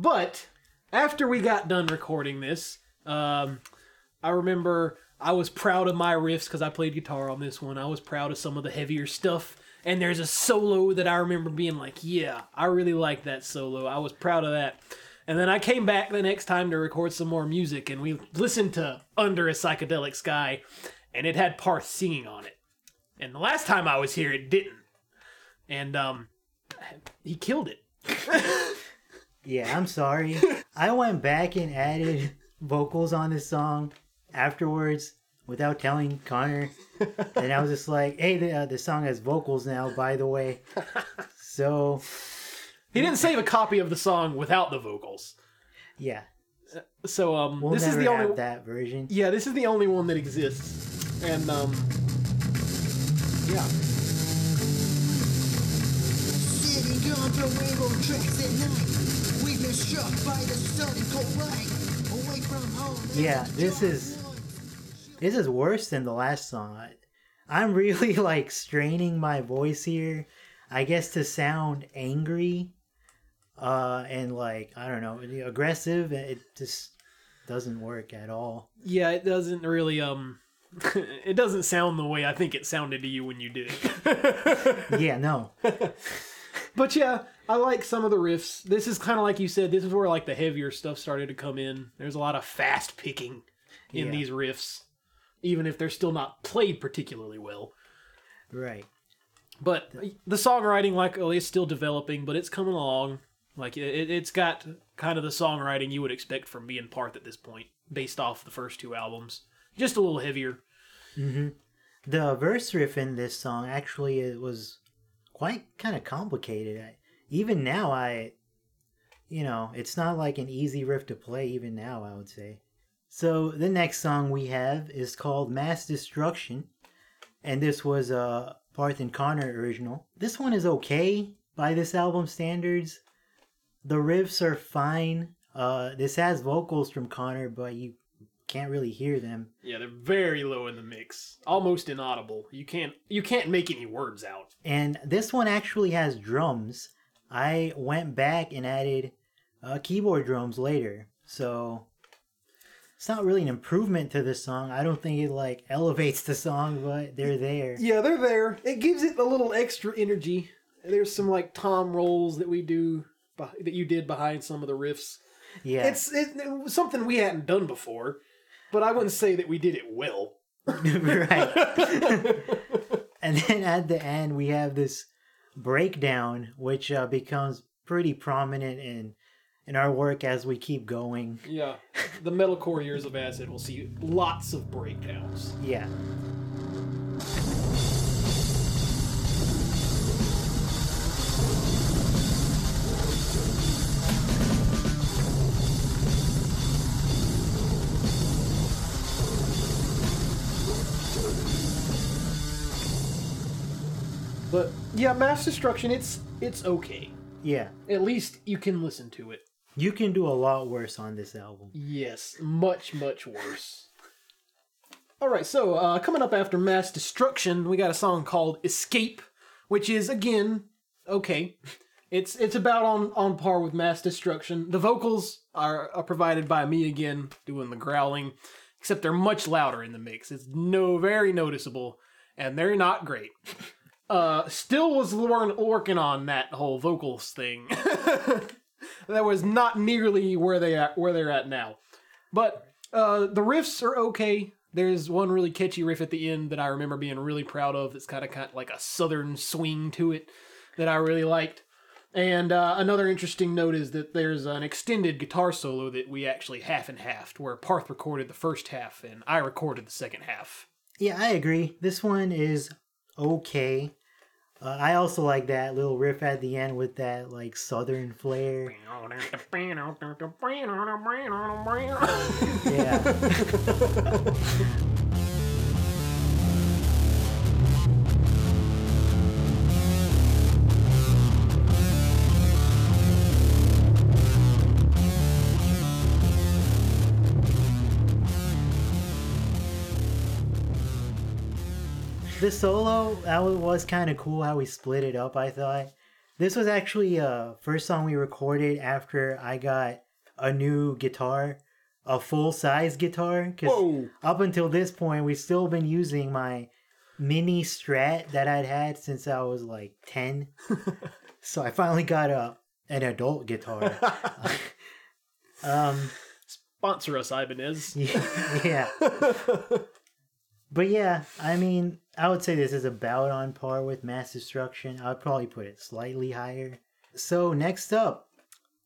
But after we got done recording this, I remember I was proud of my riffs because I played guitar on this one. I was proud of some of the heavier stuff. And there's a solo that I remember being like, yeah, I really like that solo. I was proud of that. And then I came back the next time to record some more music, and we listened to Under a Psychedelic Sky, and it had Parth singing on it. And the last time I was here, it didn't. And he killed it. Yeah, I'm sorry. I went back and added vocals on this song afterwards without telling Connor, and I was just like, hey, the song has vocals now, by the way. So he didn't save a copy of the song without the vocals. Yeah, so we'll this never is the have only that version. Yeah, this is the only one that exists. And yeah, sitting on the railroad tracks at night, we've been struck by the sun and cold light. Yeah, this is worse than the last song. I'm really like straining my voice here, I guess, to sound angry, and like, I don't know, aggressive. It just doesn't work at all. Yeah, it doesn't really. It doesn't sound the way I think it sounded to you when you did it. Yeah, no. But yeah, I like some of the riffs. This is kind of like you said, this is where like the heavier stuff started to come in. There's a lot of fast picking in these riffs, even if they're still not played particularly well. Right. But the songwriting, like, is still developing, but it's coming along. Like, it's got kind of the songwriting you would expect from me and Parth at this point, based off the first two albums. Just a little heavier. Mm-hmm. The verse riff in this song, actually, it was quite kind of complicated. Even now, it's not like an easy riff to play even now, I would say. So the next song we have is called Mass Destruction, and this was a Parth and Connor original. This one is okay by this album's standards. The riffs are fine. This has vocals from Connor, but you can't really hear them. Yeah, they're very low in the mix, almost inaudible. You can't make any words out. And this one actually has drums. I went back and added keyboard drums later, so it's not really an improvement to this song. I don't think it like elevates the song, but they're there. Yeah, they're there. It gives it a little extra energy. There's some like tom rolls that we do that you did behind some of the riffs. Yeah, it's something we hadn't done before. But I wouldn't say that we did it well. Right. And then at the end, we have this breakdown, which becomes pretty prominent in our work as we keep going. Yeah. The metalcore years of Acid will see lots of breakdowns. Yeah. But yeah, Mass Destruction, it's okay. Yeah. At least you can listen to it. You can do a lot worse on this album. Yes, much, much worse. Alright, so coming up after Mass Destruction, we got a song called Escape, which is, again, okay. It's about on par with Mass Destruction. The vocals are provided by me again, doing the growling, except they're much louder in the mix. It's very noticeable, and they're not great. Still was working on that whole vocals thing. That was not nearly where they're at now. But the riffs are okay. There's one really catchy riff at the end that I remember being really proud of. It's kind of like a southern swing to it that I really liked. And another interesting note is that there's an extended guitar solo that we actually half and halved, where Parth recorded the first half and I recorded the second half. Yeah, I agree. This one is okay. I also like that little riff at the end with that, like, southern flair. Yeah. The solo, that was kind of cool how we split it up, I thought. This was actually first song we recorded after I got a new guitar, a full-size guitar. Because up until this point, we've still been using my mini Strat that I'd had since I was like 10. So I finally got an adult guitar. Sponsor us, Ibanez. Yeah. But yeah, I mean, I would say this is about on par with Mass Destruction. I would probably put it slightly higher. So next up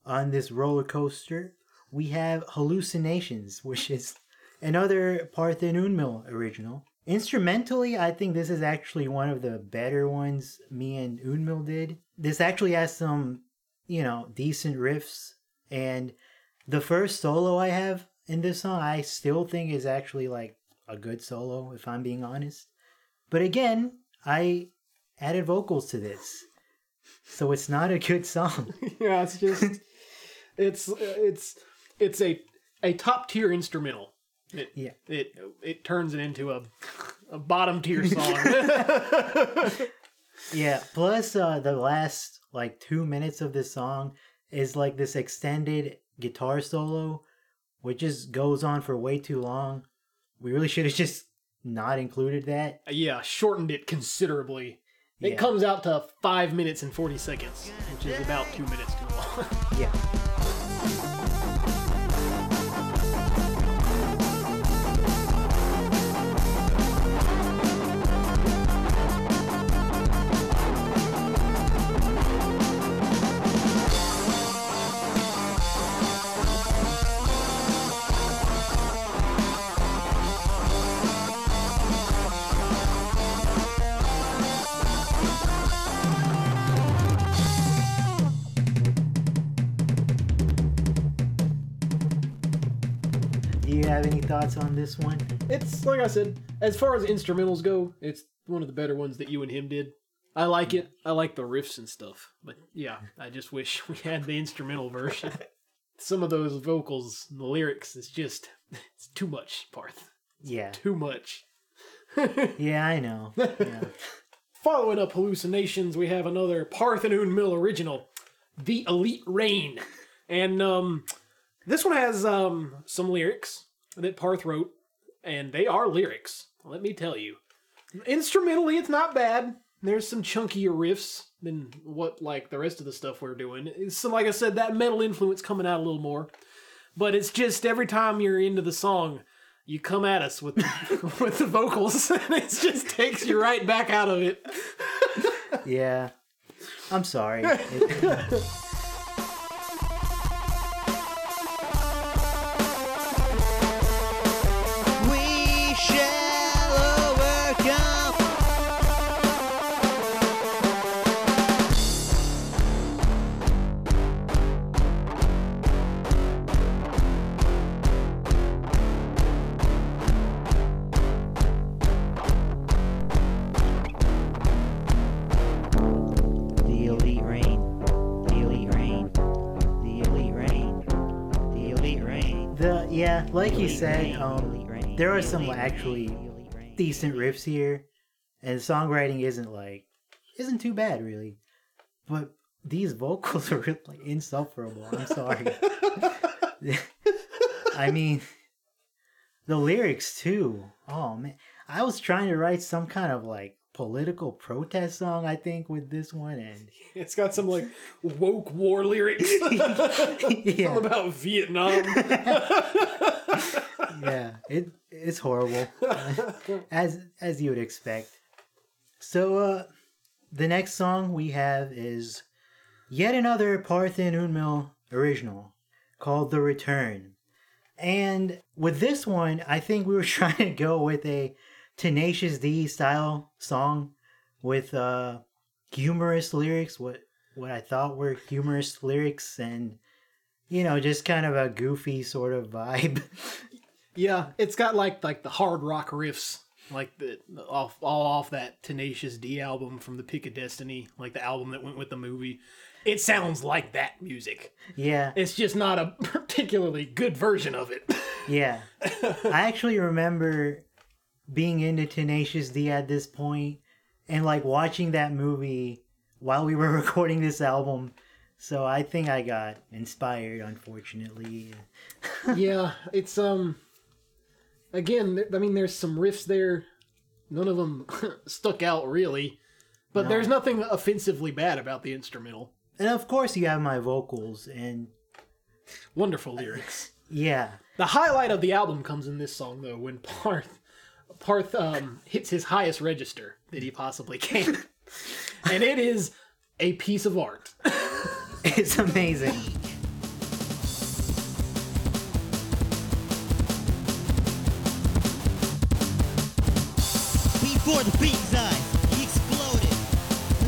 on this roller coaster, we have Hallucinations, which is another Parth and Unmil original. Instrumentally, I think this is actually one of the better ones me and Unmil did. This actually has some, decent riffs. And the first solo I have in this song, I still think is actually like a good solo, if I'm being honest. But again, I added vocals to this, so it's not a good song. Yeah, it's just it's a top tier instrumental. It turns it into a bottom tier song. Yeah. Plus, the last 2 minutes of this song is like this extended guitar solo, which just goes on for way too long. We really should have just not included that. Yeah, shortened it considerably. It comes out to 5 minutes and 40 seconds, which is about 2 minutes too long. Yeah. Thoughts on this one? It's like I said, as far as instrumentals go, it's one of the better ones that you and him did. I like it. I like the riffs and stuff, but yeah, I just wish we had the instrumental version. Some of those vocals and the lyrics, it's too much, Parth. Yeah, too much. Yeah, I know. Yeah. Following up Hallucinations, we have another Parth and Unmil original, The Elite Reign, and this one has some lyrics that Parth wrote, and they are lyrics, let me tell you. Instrumentally, it's not bad. There's some chunkier riffs than what, the rest of the stuff we're doing. So, like I said, that metal influence coming out a little more. But it's just every time you're into the song, you come at us with with the vocals, and it just takes you right back out of it. Yeah. I'm sorry. Yeah, like you said, there are some actually decent riffs here, and songwriting isn't too bad really, but these vocals are like insufferable. I'm sorry. I mean, the lyrics too. Oh man, I was trying to write some kind of political protest song, I think, with this one, and it's got some woke war lyrics. Yeah. All about Vietnam. Yeah, it's horrible, as you would expect. So the next song we have is yet another Parth and Unmil original called The Return. And with this one, I think we were trying to go with a Tenacious D style song with humorous lyrics, what I thought were humorous lyrics, and just kind of a goofy sort of vibe. Yeah, it's got like the hard rock riffs, off that Tenacious D album from the Pick of Destiny, like the album that went with the movie. It sounds like that music. Yeah. It's just not a particularly good version of it. Yeah. I actually remember being into Tenacious D at this point and watching that movie while we were recording this album. So I think I got inspired, unfortunately. Yeah, it's again, I mean, there's some riffs there. None of them stuck out really, but no. There's nothing offensively bad about the instrumental. And of course you have my vocals and wonderful lyrics. Yeah. The highlight of the album comes in this song though, when Parth hits his highest register that he possibly can. And it is a piece of art. It's amazing. Before the beat's eyes, he exploded,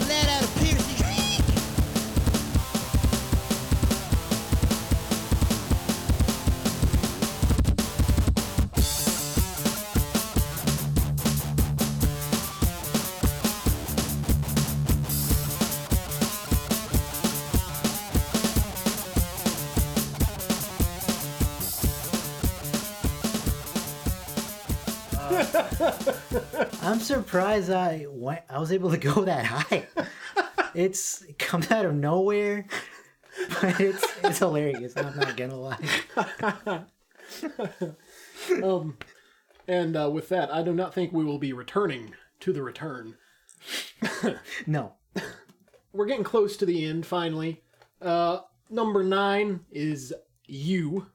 let out a piercing shriek. I'm surprised I was able to go that high. It comes out of nowhere, but it's hilarious. I'm not gonna lie. And with that, I do not think we will be returning to The Return. No, we're getting close to the end finally. Number 9 is You,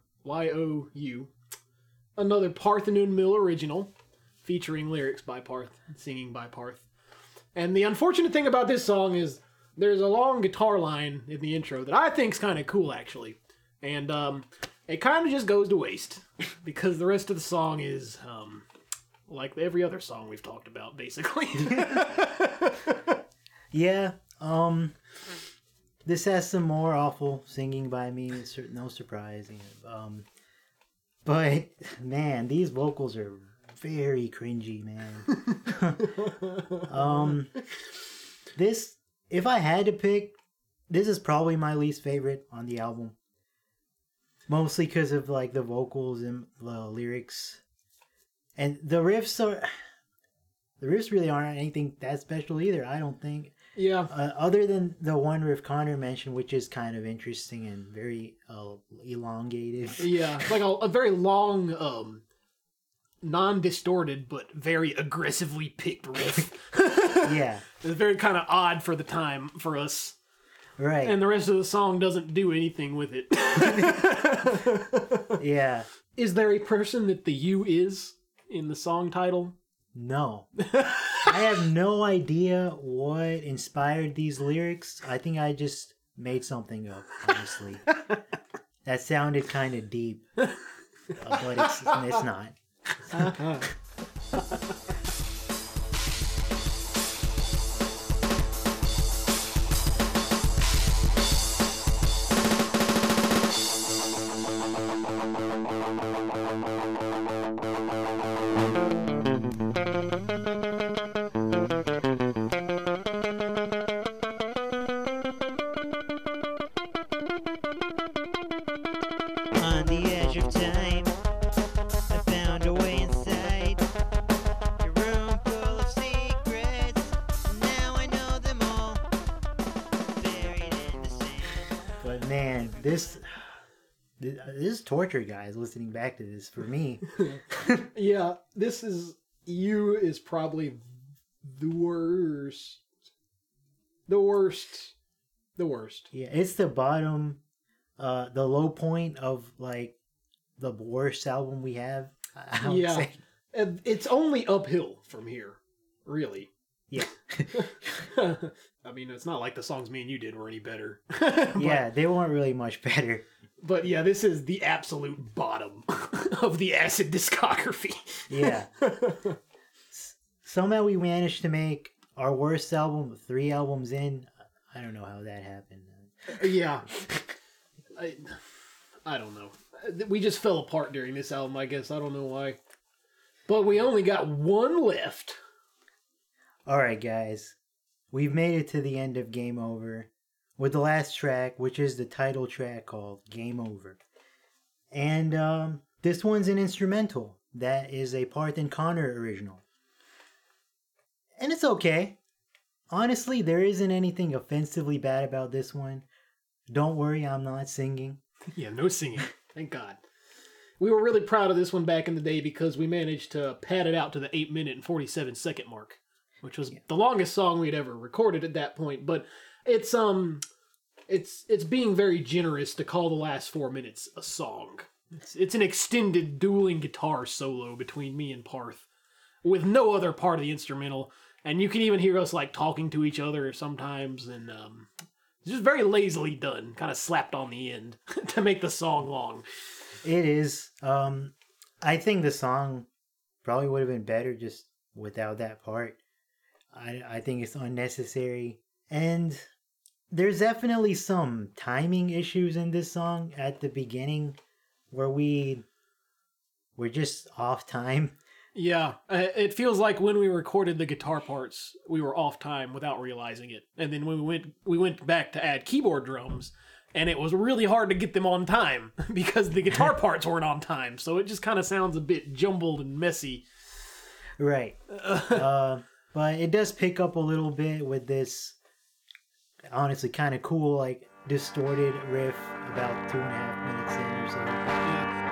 another Parth and Unmil original, featuring lyrics by Parth, singing by Parth. And the unfortunate thing about this song is there's a long guitar line in the intro that I think's kind of cool, actually. And it kind of just goes to waste because the rest of the song is like every other song we've talked about, basically. Yeah. This has some more awful singing by me. It's no surprise. But, man, these vocals are very cringy, man. If I had to pick, this is probably my least favorite on the album. Mostly because of the vocals and the lyrics, and the riffs really aren't anything that special either, I don't think. Yeah. Other than the one riff Connor mentioned, which is kind of interesting and very elongated. Yeah, it's a very long, non-distorted but very aggressively picked riff. Yeah, it's very kind of odd for the time for us, right? And the rest of the song doesn't do anything with it. Yeah. Is there a person that the U is in the song title? No. I have no idea what inspired these lyrics. I think I just made something up, honestly. That sounded kind of deep, but it's not. Uh-huh. On the edge of time, man, this is torture, guys, listening back to this for me. Yeah, this is, you is probably the worst. Yeah, it's the bottom, the low point of like the worst album we have. I would say. It's only uphill from here, really. Yeah. I mean, it's not like the songs me and you did were any better. But, yeah, they weren't really much better. But yeah, this is the absolute bottom of the Acid discography. Yeah. Somehow we managed to make our worst album 3 albums in. I don't know how that happened. Yeah. I don't know. We just fell apart during this album, I guess. I don't know why. But we only got one left. Alright, guys. We've made it to the end of Game Over with the last track, which is the title track called Game Over. And this one's an instrumental that is a Parth and Connor original. And it's okay. Honestly, there isn't anything offensively bad about this one. Don't worry, I'm not singing. Yeah, no singing. Thank God. We were really proud of this one back in the day because we managed to pad it out to the 8-minute and 47-second mark, which was the longest song we'd ever recorded at that point. But it's being very generous to call the last 4 minutes a song. It's an extended dueling guitar solo between me and Parth, with no other part of the instrumental, and you can even hear us like talking to each other sometimes, and it's just very lazily done, kind of slapped on the end to make the song long. It is. I think the song probably would have been better just without that part. I think it's unnecessary. And there's definitely some timing issues in this song at the beginning where we're just off time. Yeah, it feels like when we recorded the guitar parts, we were off time without realizing it. And then when we went back to add keyboard drums, and it was really hard to get them on time because the guitar parts weren't on time. So it just kind of sounds a bit jumbled and messy. Right. But it does pick up a little bit with this honestly kind of cool, like, distorted riff about 2.5 minutes in or so. Yeah.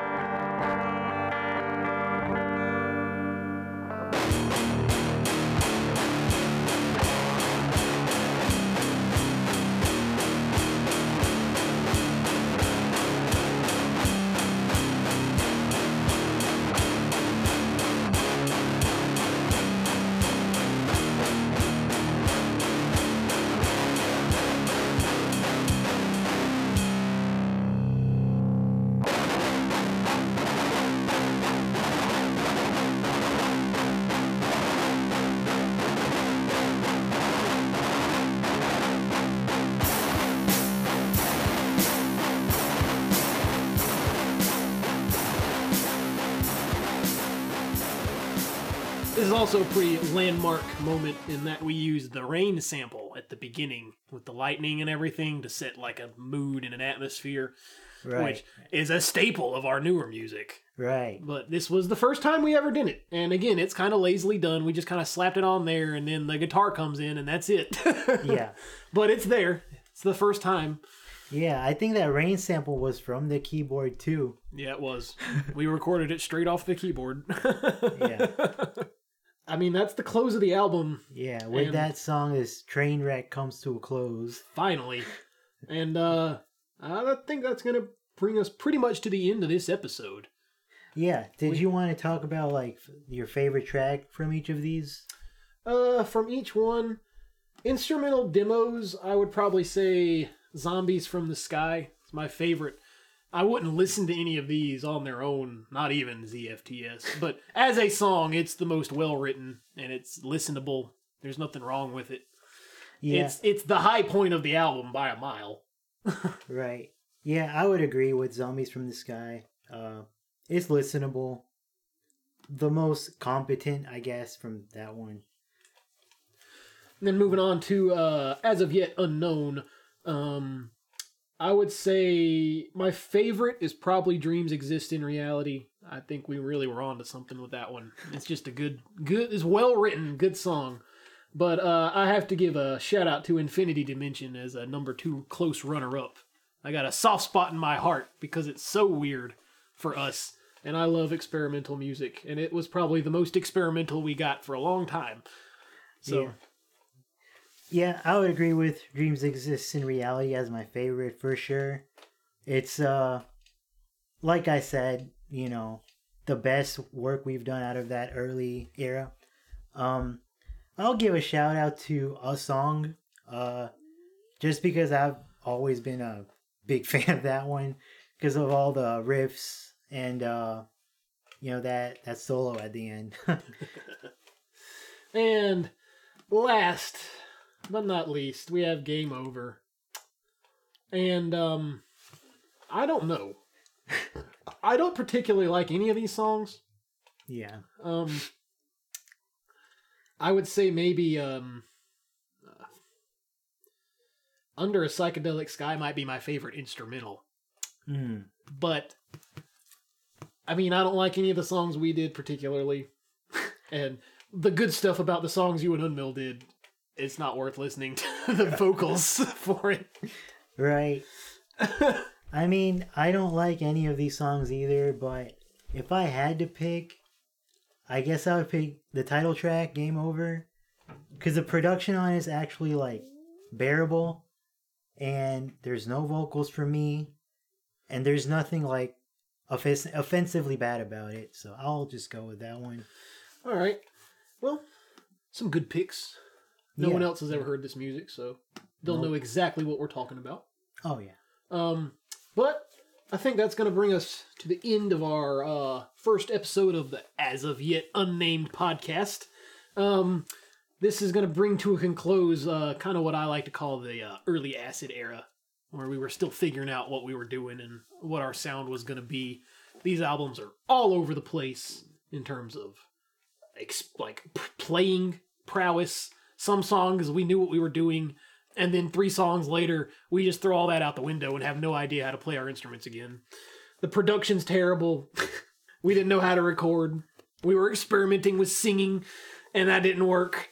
Also a pretty landmark moment in that we used the rain sample at the beginning with the lightning and everything to set like a mood and an atmosphere, right, which is a staple of our newer music. Right. But this was the first time we ever did it. And again, it's kind of lazily done. We just kind of slapped it on there and then the guitar comes in and that's it. Yeah. But it's there. It's the first time. Yeah, I think that rain sample was from the keyboard too. Yeah, it was. We recorded it straight off the keyboard. Yeah. I mean, that's the close of the album. Yeah, with that song, this train wreck comes to a close. Finally. And I think that's going to bring us pretty much to the end of this episode. Yeah. Did you want to talk about, like, your favorite track from each of these? From each one, Instrumental Demos, I would probably say Zombies from the Sky. It's my favorite. I wouldn't listen to any of these on their own, not even ZFTS. But as a song, it's the most well-written, and it's listenable. There's nothing wrong with it. Yeah. It's the high point of the album by a mile. Right. Yeah, I would agree with Zombies from the Sky. It's listenable. The most competent, I guess, from that one. And then moving on to As of Yet Unknown, I would say my favorite is probably Dreams Exist in Reality. I think we really were on to something with that one. It's just a good, it's well-written, good song. But I have to give a shout-out to Infinity Dimension as a number 2 close runner-up. I got a soft spot in my heart because it's so weird for us. And I love experimental music. And it was probably the most experimental we got for a long time. So, yeah, I would agree with Dreams Exist in Reality as my favorite for sure. It's, like I said, you know, the best work we've done out of that early era. I'll give a shout out to a song, just because I've always been a big fan of that one because of all the riffs and, you know, that solo at the end. And last but not least, we have Game Over. And, I don't know. I don't particularly like any of these songs. Yeah. I would say maybe Under a Psychedelic Sky might be my favorite instrumental. Mm. But, I mean, I don't like any of the songs we did particularly. And the good stuff about the songs you and Unmil did, it's not worth listening to the vocals for it. Right. I mean, I don't like any of these songs either, but if I had to pick, I guess I would pick the title track, Game Over, because the production on it is actually, like, bearable, and there's no vocals for me, and there's nothing, like, offensively bad about it, so I'll just go with that one. All right. Well, some good picks. No one else has ever heard this music, so they'll know exactly what we're talking about. Oh, yeah. But I think that's going to bring us to the end of our first episode of the As of Yet Unnamed podcast. This is going to bring to a close kind of what I like to call the early Acid era, where we were still figuring out what we were doing and what our sound was going to be. These albums are all over the place in terms of playing prowess. Some songs we knew what we were doing. And then 3 songs later, we just throw all that out the window and have no idea how to play our instruments again. The production's terrible. We didn't know how to record. We were experimenting with singing, and that didn't work.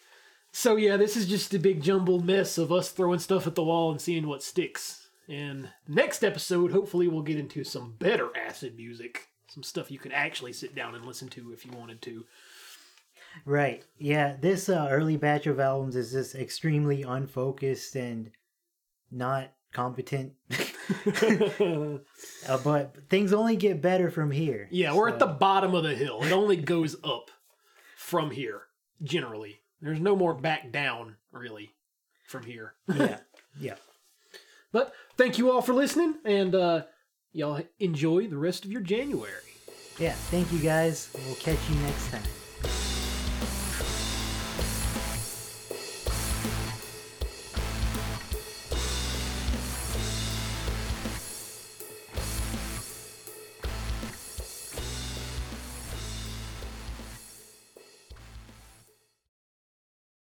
So yeah, this is just a big jumbled mess of us throwing stuff at the wall and seeing what sticks. And next episode, hopefully we'll get into some better Acid music. Some stuff you could actually sit down and listen to if you wanted to. Right, yeah, this early batch of albums is just extremely unfocused and not competent. But things only get better from here. Yeah, we're at the bottom of the hill. It only goes up from here, generally. There's no more back down, really, from here. Yeah. But thank you all for listening, and y'all enjoy the rest of your January. Yeah, thank you guys, and we'll catch you next time.